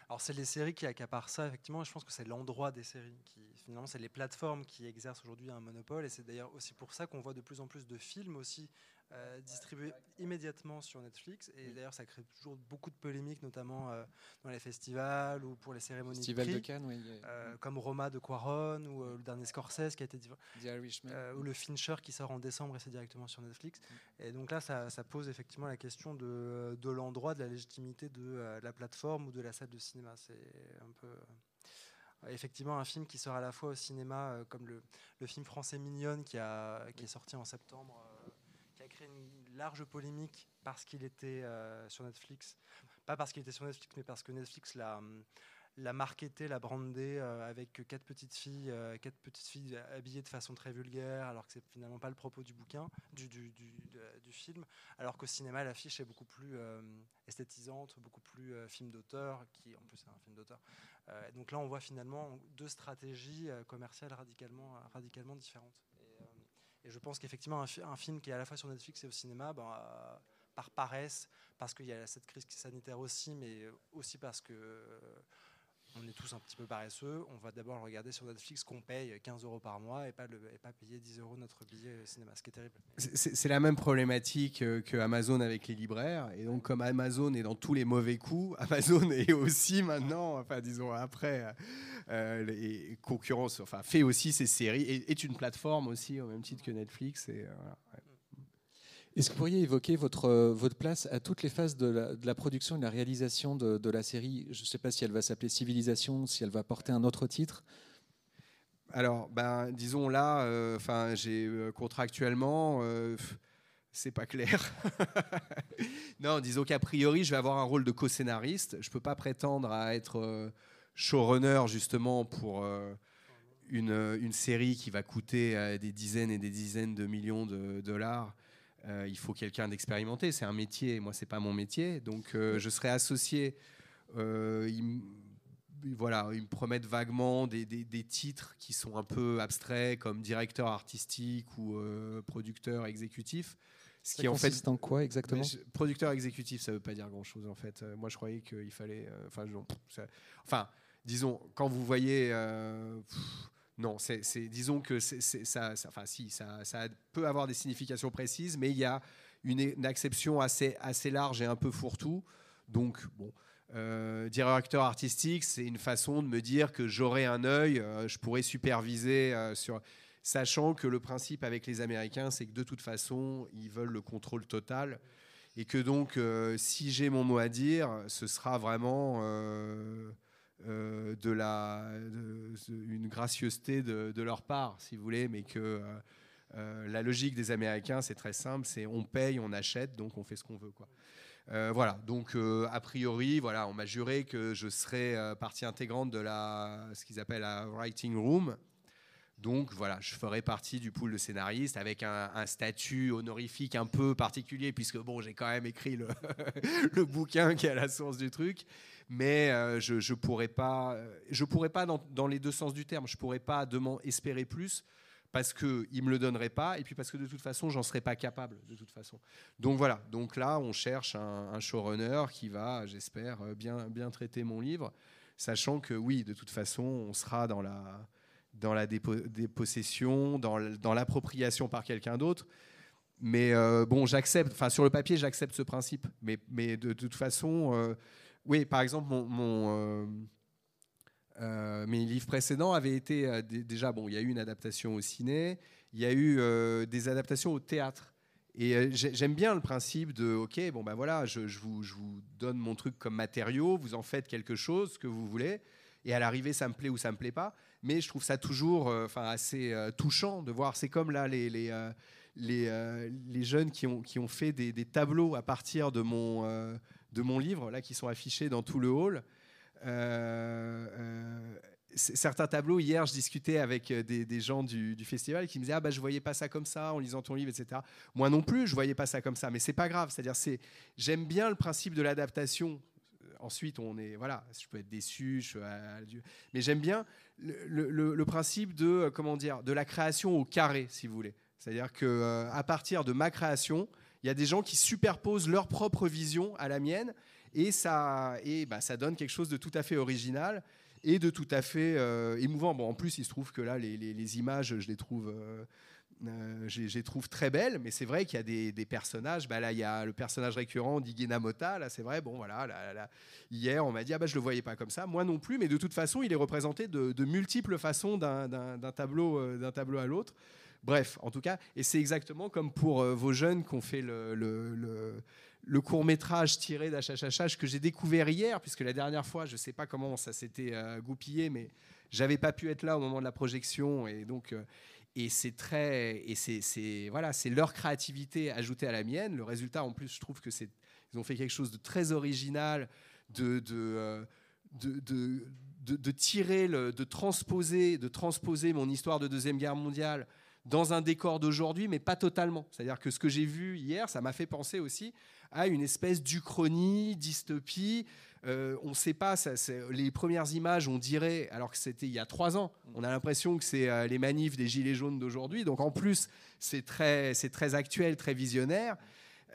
Alors, c'est les séries qui accaparent ça, effectivement. Je pense que c'est l'endroit des séries. Qui, finalement, c'est les plateformes qui exercent aujourd'hui un monopole. Et c'est d'ailleurs aussi pour ça qu'on voit de plus en plus de films aussi euh, distribués immédiatement sur Netflix. Et d'ailleurs, ça crée toujours beaucoup de polémiques, notamment euh, dans les festivals ou pour les cérémonies Festival de prix. De Cannes, oui. Euh, comme Roma de Cuarón ou euh, le dernier Scorsese qui a été... The Irishman. Euh, ou le Fincher qui sort en décembre et c'est directement sur Netflix. Mm. Et donc là, ça, ça pose effectivement la question de, de l'endroit, de la légitimité de, euh, de la plateforme ou de la salle de cinéma. C'est un peu... effectivement un film qui sort à la fois au cinéma euh, comme le, le film français Mignonne qui, a, qui est sorti en septembre euh, qui a créé une large polémique parce qu'il était euh, sur Netflix, pas parce qu'il était sur Netflix mais parce que Netflix l'a, l'a marketé, l'a brandé euh, avec quatre petites filles euh, quatre petites filles habillées de façon très vulgaire alors que c'est finalement pas le propos du bouquin du, du, du, de, du film, alors qu'au cinéma l'affiche est beaucoup plus euh, esthétisante, beaucoup plus euh, film d'auteur qui en plus est un film d'auteur. Euh, donc là, on voit finalement deux stratégies euh, commerciales radicalement, euh, radicalement différentes. Et, euh, et je pense qu'effectivement, un, fi- un film qui est à la fois sur Netflix et au cinéma, ben, euh, par paresse, parce qu'il y a cette crise sanitaire aussi, mais aussi parce que euh, on est tous un petit peu paresseux, on va d'abord le regarder sur Netflix qu'on paye quinze euros par mois et pas, le, et pas payer dix euros notre billet cinéma, ce qui est terrible. C'est, c'est la même problématique que Amazon avec les libraires. Et donc, comme Amazon est dans tous les mauvais coups, Amazon est aussi maintenant, enfin disons après, euh, les concurrences, enfin fait aussi ses séries, et est une plateforme aussi au même titre que Netflix. Et, euh, voilà, ouais. Est-ce que vous pourriez évoquer votre, votre place à toutes les phases de la, de la production et de la réalisation de, de la série ? Je ne sais pas si elle va s'appeler Civilisation, si elle va porter un autre titre. Alors, ben, disons là, euh, j'ai, euh, contractuellement, euh, c'est pas clair. Non, disons qu'a priori, je vais avoir un rôle de co-scénariste. Je ne peux pas prétendre à être euh, showrunner justement pour... Euh, une, une série qui va coûter euh, des dizaines et des dizaines de millions de dollars. Euh, il faut quelqu'un d'expérimenté, c'est un métier, moi c'est pas mon métier, donc euh, je serai associé, euh, ils, m- voilà, ils me promettent vaguement des, des, des titres qui sont un peu abstraits comme directeur artistique ou euh, producteur exécutif. Ce qui, ça consiste en, fait, en quoi exactement ? Je, producteur exécutif, ça veut pas dire grand chose en fait, euh, moi je croyais qu'il fallait, euh, enfin, genre, ça, enfin disons, quand vous voyez... Euh, pff, non, c'est, c'est, disons que c'est, c'est, ça, ça, enfin, si, ça, ça peut avoir des significations précises, mais il y a une, une acception assez, assez large et un peu fourre-tout. Donc, bon, euh, directeur artistique, c'est une façon de me dire que j'aurai un œil, euh, je pourrai superviser, euh, sur, sachant que le principe avec les Américains, c'est que de toute façon, ils veulent le contrôle total. Et que donc, euh, si j'ai mon mot à dire, ce sera vraiment... Euh, Euh, de la, de, une gracieuseté de, de leur part, si vous voulez, mais que euh, euh, la logique des Américains, c'est très simple, c'est on paye, on achète, donc on fait ce qu'on veut, quoi. Euh, voilà, donc euh, a priori, voilà, on m'a juré que je serais euh, partie intégrante de la, ce qu'ils appellent la writing room, donc voilà, je ferai partie du pool de scénaristes avec un, un statut honorifique un peu particulier, puisque bon, j'ai quand même écrit le, le bouquin qui est à la source du truc. Mais euh, je ne pourrais pas, je pourrais pas dans, dans les deux sens du terme, je ne pourrais pas demain espérer plus parce qu'ils ne me le donneraient pas et puis parce que de toute façon, je n'en serais pas capable de toute façon. Donc voilà, donc là, on cherche un, un showrunner qui va, j'espère, bien, bien traiter mon livre, sachant que oui, de toute façon, on sera dans la, dans la dépo, dépossession, dans, dans l'appropriation par quelqu'un d'autre. Mais euh, bon, j'accepte, enfin sur le papier, j'accepte ce principe. Mais, mais de, de toute façon... Euh, oui, par exemple, mon, mon, euh, euh, mes livres précédents avaient été euh, d- déjà... Bon, il y a eu une adaptation au ciné, il y a eu euh, des adaptations au théâtre. Et euh, j'ai, j'aime bien le principe de, OK, bon, ben voilà, je, je, vous, je vous donne mon truc comme matériau, vous en faites quelque chose, ce que vous voulez, et à l'arrivée, ça me plaît ou ça me plaît pas. Mais je trouve ça toujours euh, assez euh, touchant de voir... C'est comme là, les, les, euh, les, euh, les jeunes qui ont, qui ont fait des, des tableaux à partir de mon... Euh, de mon livre, là, qui sont affichés dans tout le hall. Euh, euh, certains tableaux, hier, je discutais avec des, des gens du, du festival qui me disaient « Ah, bah, je ne voyais pas ça comme ça en lisant ton livre, et cetera » Moi non plus, je ne voyais pas ça comme ça, mais ce n'est pas grave. C'est-à-dire, c'est, j'aime bien le principe de l'adaptation. Ensuite, on est, voilà, je peux être déçu, je suis à Dieu. Mais j'aime bien le, le, le principe de, comment dire, de la création au carré, si vous voulez. C'est-à-dire qu'à euh, partir de ma création, il y a des gens qui superposent leur propre vision à la mienne et, ça, et bah, ça donne quelque chose de tout à fait original et de tout à fait euh, émouvant. Bon, en plus, il se trouve que là, les, les, les images, je les trouve... Euh, Euh, je les trouve très belles, mais c'est vrai qu'il y a des, des personnages. Bah là, il y a le personnage récurrent d'Iguena Mota. Là, c'est vrai. Bon, voilà. Là, là, là. Hier, on m'a dit ah bah je le voyais pas comme ça. Moi non plus. Mais de toute façon, il est représenté de, de multiples façons d'un, d'un, d'un tableau, euh, d'un tableau à l'autre. Bref, en tout cas, et c'est exactement comme pour euh, vos jeunes qui ont fait le, le, le, le court-métrage tiré d'Achachachach que j'ai découvert hier, puisque la dernière fois, je sais pas comment ça s'était euh, goupillé, mais j'avais pas pu être là au moment de la projection, et donc. Euh, Et c'est très, et c'est, c'est, voilà, c'est leur créativité ajoutée à la mienne. Le résultat, en plus, je trouve que c'est, ils ont fait quelque chose de très original, de, de, de, de, de, de tirer, le, de transposer, de transposer mon histoire de Deuxième Guerre mondiale dans un décor d'aujourd'hui, mais pas totalement. C'est-à-dire que ce que j'ai vu hier, ça m'a fait penser aussi à une espèce d'uchronie, dystopie. Euh, on ne sait pas, ça, c'est, les premières images, on dirait, alors que c'était il y a trois ans, on a l'impression que c'est euh, les manifs des Gilets jaunes d'aujourd'hui. Donc en plus, c'est très, c'est très actuel, très visionnaire.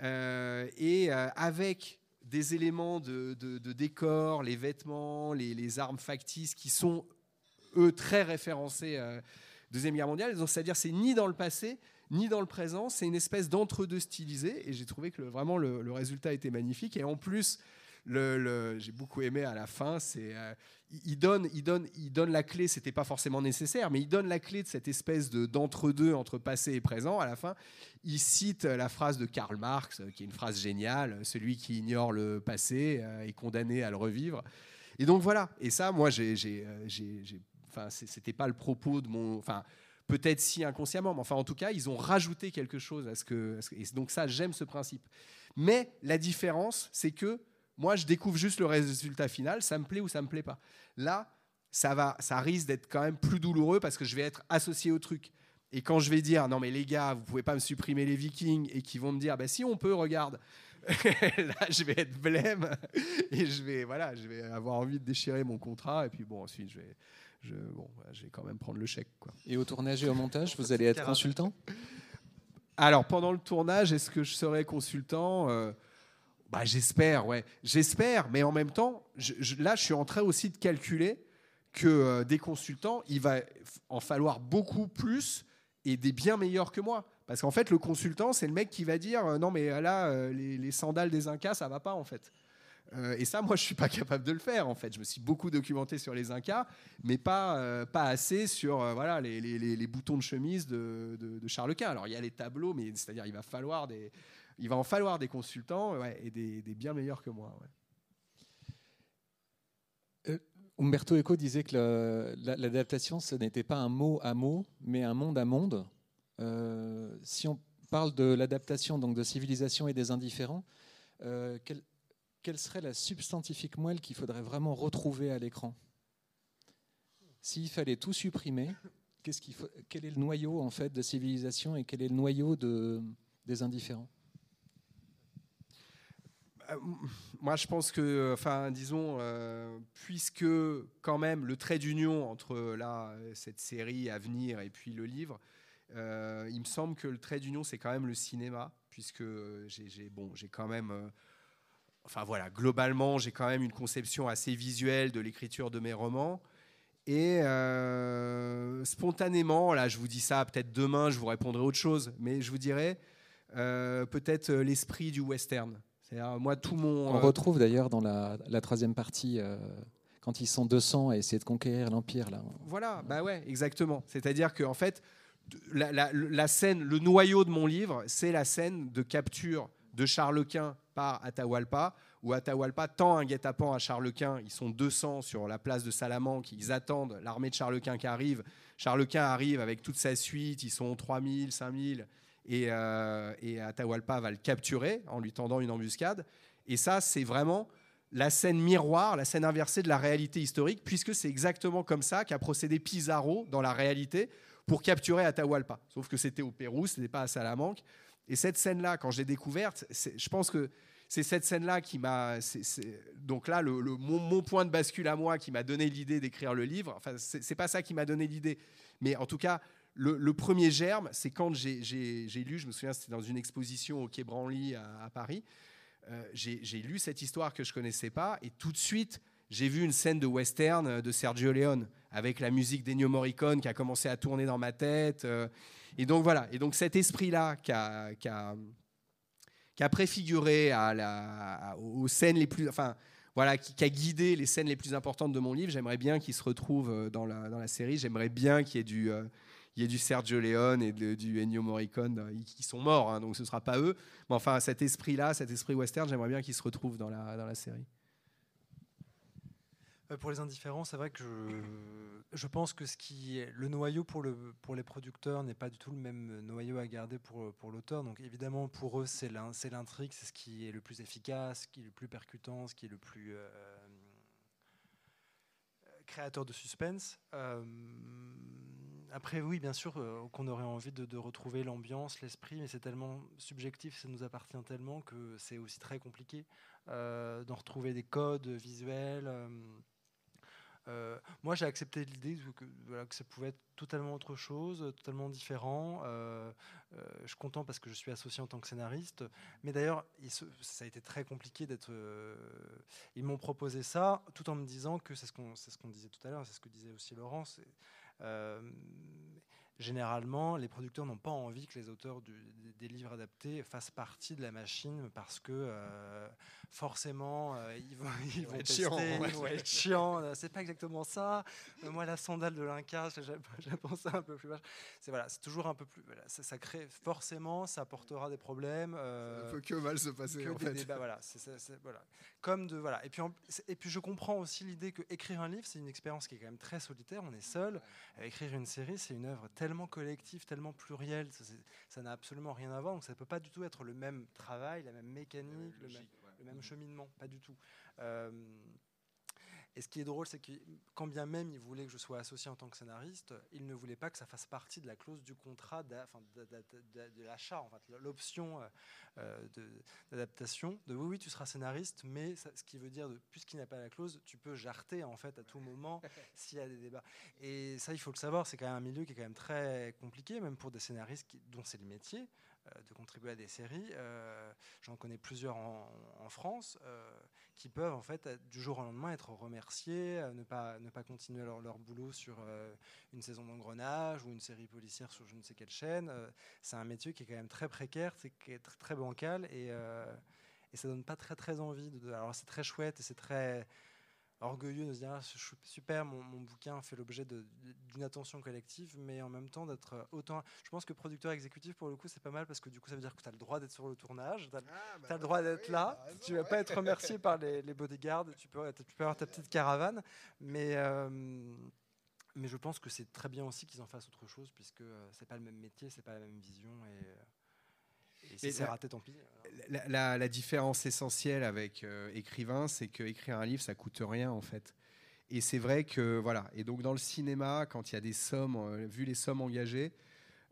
Euh, et euh, avec des éléments de, de, de décor, les vêtements, les, les armes factices qui sont, eux, très référencés. Euh, Deuxième Guerre mondiale, donc c'est-à-dire c'est ni dans le passé, ni dans le présent, c'est une espèce d'entre-deux stylisé, et j'ai trouvé que le, vraiment le, le résultat était magnifique, et en plus, le, le, j'ai beaucoup aimé à la fin, c'est, euh, il, donne, il, donne, il donne la clé, c'était pas forcément nécessaire, mais il donne la clé de cette espèce de, d'entre-deux, entre passé et présent, à la fin, il cite la phrase de Karl Marx, qui est une phrase géniale, « Celui qui ignore le passé euh, est condamné à le revivre », et donc voilà, et ça, moi, j'ai... j'ai, j'ai, j'ai Enfin, c'était pas le propos de mon... Enfin, peut-être si inconsciemment, mais enfin, en tout cas, ils ont rajouté quelque chose à ce que... Et donc ça, j'aime ce principe. Mais la différence, c'est que moi, je découvre juste le résultat final, ça me plaît ou ça me plaît pas. Là, ça, va, ça risque d'être quand même plus douloureux parce que je vais être associé au truc. Et quand je vais dire, non mais les gars, vous pouvez pas me supprimer les Vikings, et qu'ils vont me dire, bah si on peut, regarde. Là, je vais être blême et je vais, voilà, je vais avoir envie de déchirer mon contrat. Et puis bon, ensuite, je vais... Je, bon, je vais quand même prendre le chèque, quoi. Et au tournage et au montage, vous allez être consultant ? Alors, pendant le tournage, est-ce que je serai consultant ? euh, bah, J'espère, ouais. J'espère, mais en même temps, je, je, là, je suis en train aussi de calculer que euh, des consultants, il va en falloir beaucoup plus et des bien meilleurs que moi. Parce qu'en fait, le consultant, c'est le mec qui va dire euh, « Non, mais là, euh, les, les sandales des Incas, ça ne va pas, en fait. » Euh, et ça, moi, je ne suis pas capable de le faire, en fait. Je me suis beaucoup documenté sur les Incas, mais pas, euh, pas assez sur euh, voilà, les, les, les boutons de chemise de, de, de Charles Quint. Alors, il y a les tableaux, mais c'est-à-dire il va, falloir des, il va en falloir des consultants, ouais, et des, des bien meilleurs que moi. Ouais. Euh, Umberto Eco disait que le, la, l'adaptation, ce n'était pas un mot à mot, mais un monde à monde. Euh, si on parle de l'adaptation, donc de civilisation et des indifférents, euh, quel... Quelle serait la substantifique moelle qu'il faudrait vraiment retrouver à l'écran ? S'il fallait tout supprimer, qu'est-ce qu'il faut, quel est le noyau en fait de civilisation et quel est le noyau de, des indifférents ? Moi, je pense que, enfin, disons, euh, puisque quand même le trait d'union entre là, cette série à venir et puis le livre, euh, il me semble que le trait d'union, c'est quand même le cinéma, puisque j'ai, j'ai, bon, j'ai quand même... Euh, Enfin voilà, globalement, j'ai quand même une conception assez visuelle de l'écriture de mes romans. Et euh, spontanément, là, je vous dis ça, peut-être demain, je vous répondrai autre chose, mais je vous dirais euh, peut-être l'esprit du western. C'est-à-dire, moi, tout mon... On retrouve d'ailleurs dans la, la troisième partie, euh, quand ils sont deux cents à essayer de conquérir l'Empire. Là. Voilà, bah ouais, exactement. C'est-à-dire qu'en fait, la, la, la scène, le noyau de mon livre, c'est la scène de capture de Charles Quint par Atahualpa, où Atahualpa tend un guet-apens à Charles Quint. Ils sont deux cents sur la place de Salamanque, ils attendent l'armée de Charles Quint qui arrive. Charles Quint arrive avec toute sa suite, ils sont trois mille, cinq mille, et, euh, et Atahualpa va le capturer en lui tendant une embuscade. Et ça, c'est vraiment la scène miroir, la scène inversée de la réalité historique, puisque c'est exactement comme ça qu'a procédé Pizarro dans la réalité pour capturer Atahualpa. Sauf que c'était au Pérou, ce n'était pas à Salamanque. Et cette scène-là, quand je l'ai découverte, je pense que c'est cette scène-là qui m'a... C'est, c'est, donc là, le, le, mon, mon point de bascule à moi qui m'a donné l'idée d'écrire le livre, enfin, c'est, c'est pas ça qui m'a donné l'idée, mais en tout cas... Le, le premier germe, c'est quand j'ai, j'ai, j'ai lu, je me souviens, c'était dans une exposition au Quai Branly à, à Paris, euh, j'ai, j'ai lu cette histoire que je ne connaissais pas, et tout de suite, j'ai vu une scène de western de Sergio Leone, avec la musique d'Ennio Morricone qui a commencé à tourner dans ma tête. Euh, et donc voilà, et donc cet esprit-là qui a, qui a, qui a préfiguré à la, à, aux scènes les plus... Enfin, voilà, qui, qui a guidé les scènes les plus importantes de mon livre, j'aimerais bien qu'il se retrouve dans la, dans la série, j'aimerais bien qu'il y ait du... Euh, Il y a du Sergio Leone et de, du Ennio Morricone qui sont morts, hein, donc ce ne sera pas eux. Mais enfin, cet esprit-là, cet esprit western, j'aimerais bien qu'il se retrouve dans la, dans la série. Pour les indifférents, c'est vrai que je, je pense que ce qui, le noyau pour, le, pour les producteurs n'est pas du tout le même noyau à garder pour, pour l'auteur. Donc évidemment, pour eux, c'est, l'in, c'est l'intrigue, c'est ce qui est le plus efficace, ce qui est le plus percutant, ce qui est le plus euh, créateur de suspense. Euh, Après, oui, bien sûr, euh, qu'on aurait envie de, de retrouver l'ambiance, l'esprit, mais c'est tellement subjectif, ça nous appartient tellement que c'est aussi très compliqué euh, d'en retrouver des codes visuels. Euh, euh, moi, j'ai accepté l'idée que, voilà, que ça pouvait être totalement autre chose, totalement différent. Euh, euh, je suis content parce que je suis associé en tant que scénariste. Mais d'ailleurs, il se, ça a été très compliqué d'être... Euh, ils m'ont proposé ça, tout en me disant que c'est ce qu'on, c'est ce qu'on disait tout à l'heure, c'est ce que disait aussi Laurent, c'est, Euh, généralement, les producteurs n'ont pas envie que les auteurs du, des livres adaptés fassent partie de la machine parce que euh, forcément euh, ils vont, ils vont, vont tester, chiant, ouais. Ils vont être chiants. C'est pas exactement ça. Euh, moi, la sandale de l'Inca, j'ai pensé un peu plus bas. C'est voilà, c'est toujours un peu plus. Voilà, ça, ça crée forcément, ça apportera des problèmes. Euh, ça ne peut que mal se passer en fait. Débats, voilà, c'est, c'est, c'est, voilà. Comme de voilà. Et puis en, et puis je comprends aussi l'idée que écrire un livre, c'est une expérience qui est quand même très solitaire. On est seul. Écrire une série, c'est une œuvre tellement collective, tellement plurielle, ça, ça n'a absolument rien à voir, donc ça ne peut pas du tout être le même travail, la même mécanique, la même logique, le, ma- ouais. le même cheminement, pas du tout. Euh, et ce qui est drôle, c'est que quand bien même ils voulaient que je sois associé en tant que scénariste, ils ne voulaient pas que ça fasse partie de la clause du contrat, d'a, d'a, d'a, d'a, de l'achat, en fait, l'option euh, de, d'adaptation, de oui, oui, tu seras scénariste, mais ça, ce qui veut dire, de, puisqu'il n'y a pas la clause, tu peux jarter en fait, à tout moment s'il y a des débats. Et ça, il faut le savoir, c'est quand même un milieu qui est quand même très compliqué, même pour des scénaristes qui, dont c'est le métier, euh, de contribuer à des séries. Euh, j'en connais plusieurs en, en France, euh, qui peuvent en fait du jour au lendemain être remerciés, euh, ne pas ne pas continuer leur, leur boulot sur euh, une saison d'Engrenage ou une série policière sur je ne sais quelle chaîne. Euh, c'est un métier qui est quand même très précaire, qui est très, très bancal et, euh, et ça donne pas très très envie. De, alors c'est très chouette et c'est très orgueilleux de se dire ah, super, mon, mon bouquin fait l'objet de, d'une attention collective, mais en même temps d'être autant. Je pense que producteur exécutif, pour le coup, c'est pas mal parce que du coup, ça veut dire que tu as le droit d'être sur le tournage, tu as ah, bah le droit d'être oui, là, raison, tu vas ouais. pas être remercié par les, les bodyguards, tu peux, tu peux avoir ta petite caravane, mais, euh, mais je pense que c'est très bien aussi qu'ils en fassent autre chose puisque c'est pas le même métier, c'est pas la même vision et. Et si c'est raté, tant pis. La, la, la différence essentielle avec euh, écrivain, c'est qu'écrire un livre, ça coûte rien en fait. Et c'est vrai que voilà. Et donc dans le cinéma, quand il y a des sommes, euh, vu les sommes engagées,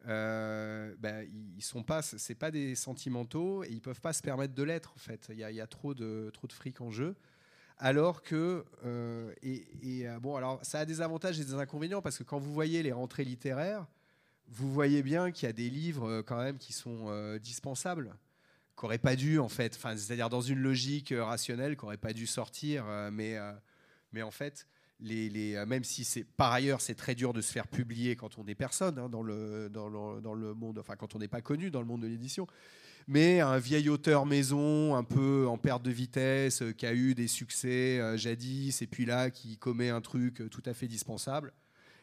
euh, bah, ils sont pas, c'est pas des sentimentaux et ils peuvent pas se permettre de l'être en fait. Il y a, il y a trop de trop de fric en jeu. Alors que euh, et, et euh, bon, alors ça a des avantages et des inconvénients parce que quand vous voyez les rentrées littéraires. Vous voyez bien qu'il y a des livres euh, quand même qui sont euh, dispensables, qu'aurait pas dû en fait, enfin, c'est-à-dire dans une logique euh, rationnelle, qu'aurait pas dû sortir, euh, mais euh, mais en fait, les, les euh, même si c'est par ailleurs c'est très dur de se faire publier quand on est personne hein, dans le dans le dans le monde, enfin quand on n'est pas connu dans le monde de l'édition, mais un vieil auteur maison, un peu en perte de vitesse, euh, qui a eu des succès euh, jadis et puis là qui commet un truc euh, tout à fait dispensable.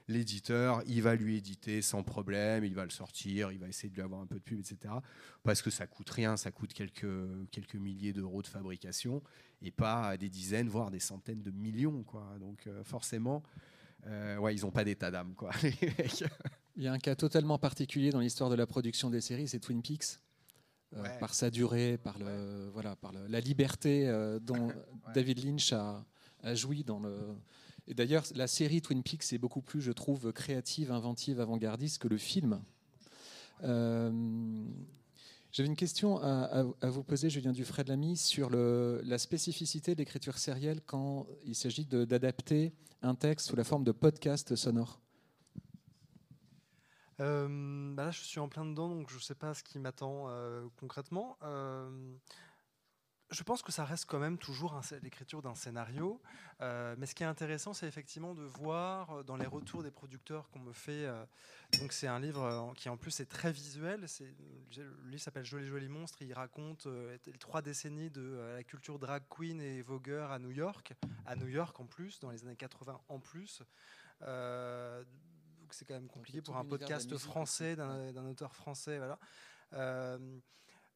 L'éditeur, il va lui éditer sans problème, il va le sortir, il va essayer de lui avoir un peu de pub, et cetera. Parce que ça coûte rien, ça coûte quelques, quelques milliers d'euros de fabrication et pas des dizaines, voire des centaines de millions, quoi. Donc euh, forcément, euh, ouais, ils n'ont pas d'état d'âme, quoi, les mecs. Il y a un cas totalement particulier dans l'histoire de la production des séries, c'est Twin Peaks. euh, ouais. par sa durée, par, le, ouais. voilà, par le, la liberté euh, dont ouais. David Lynch a, a joui dans le... Et d'ailleurs, la série Twin Peaks est beaucoup plus, je trouve, créative, inventive, avant-gardiste que le film. Euh, J'avais une question à, à, à vous poser, Julien Dufresne-Lamy, sur le, la spécificité de l'écriture sérielle quand il s'agit de, d'adapter un texte sous la forme de podcast sonore. Euh, bah là, je suis en plein dedans, donc je ne sais pas ce qui m'attend euh, concrètement. Euh, je pense que ça reste quand même toujours un, l'écriture d'un scénario. Euh, mais ce qui est intéressant, c'est effectivement de voir dans les retours des producteurs qu'on me fait. Euh, donc c'est un livre qui en plus est très visuel. C'est, le livre s'appelle Joli Joli Monstre. Il raconte euh, les trois décennies de euh, la culture drag queen et vogueur à New York. À New York en plus, dans les années quatre-vingts en plus. Euh, c'est quand même compliqué pour un podcast français, d'un, d'un auteur français. Voilà. Euh,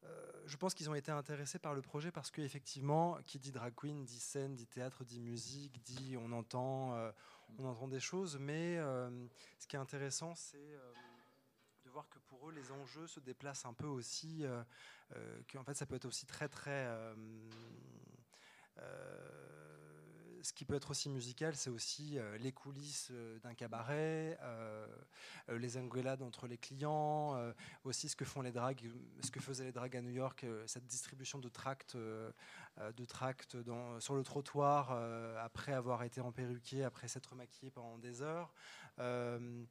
euh, je pense qu'ils ont été intéressés par le projet parce qu'effectivement, qui dit drag queen, dit scène, dit théâtre, dit musique, dit on entend, euh, on entend des choses. Mais euh, ce qui est intéressant, c'est euh, de voir que pour eux, les enjeux se déplacent un peu aussi, euh, euh, qu'en fait, ça peut être aussi très, très... Euh, euh, ce qui peut être aussi musical, c'est aussi euh, les coulisses euh, d'un cabaret, euh, les engueulades entre les clients, euh, aussi ce que font les dragues, ce que faisaient les dragues à New York, euh, cette distribution de tracts, euh, de tracts dans, sur le trottoir euh, après avoir été emperruqué, après s'être maquillé pendant des heures. Euh,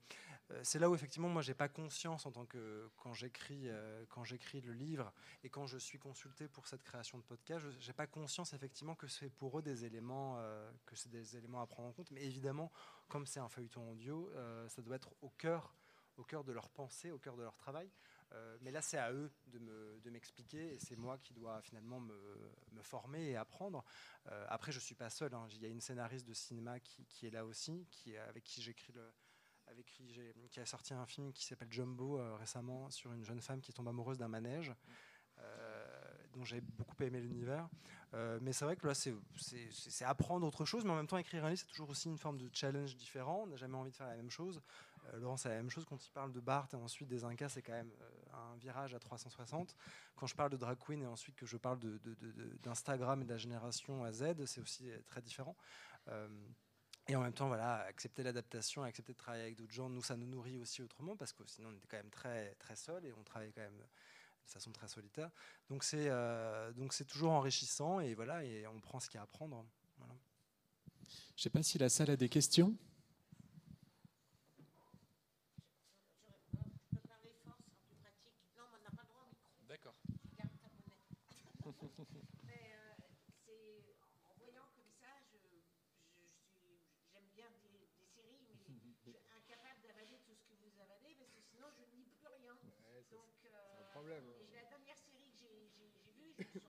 c'est là où effectivement moi j'ai pas conscience en tant que quand j'écris euh, quand j'écris le livre et quand je suis consulté pour cette création de podcast, je, j'ai pas conscience effectivement que c'est pour eux des éléments euh, que c'est des éléments à prendre en compte. Mais évidemment, comme c'est un feuilleton audio, euh, ça doit être au cœur au cœur de leur pensée, au cœur de leur travail. Euh, mais là c'est à eux de, me, de m'expliquer et c'est moi qui dois finalement me, me former et apprendre. Euh, après je suis pas seul, hein. Il y a une scénariste de cinéma qui, qui est là aussi, qui avec qui j'écris le Avec qui, j'ai, qui a sorti un film qui s'appelle Jumbo euh, récemment sur une jeune femme qui tombe amoureuse d'un manège, euh, dont j'ai beaucoup aimé l'univers. Euh, mais c'est vrai que là, c'est, c'est, c'est apprendre autre chose, mais en même temps, écrire un livre, c'est toujours aussi une forme de challenge différent. On n'a jamais envie de faire la même chose. Euh, Laurent, c'est la même chose quand il parle de Barthes et ensuite des Incas, c'est quand même euh, un virage à trois cent soixante. Quand je parle de drag queen et ensuite que je parle de, de, de, de, d'Instagram et de la génération à Z, c'est aussi très différent. Euh, Et en même temps, voilà, accepter l'adaptation, accepter de travailler avec d'autres gens, nous, ça nous nourrit aussi autrement, parce que sinon, on était quand même très, très seuls et on travaillait quand même de façon très solitaire. Donc, c'est, euh, donc c'est toujours enrichissant et, voilà, et on prend ce qu'il y a à prendre. Voilà. Je ne sais pas si la salle a des questions. Je peux parler fort, c'est plus pratique. Non, on n'a pas le droit au micro. D'accord. Garde ta monnaie. Et la dernière série que j'ai, j'ai, j'ai vue, je me suis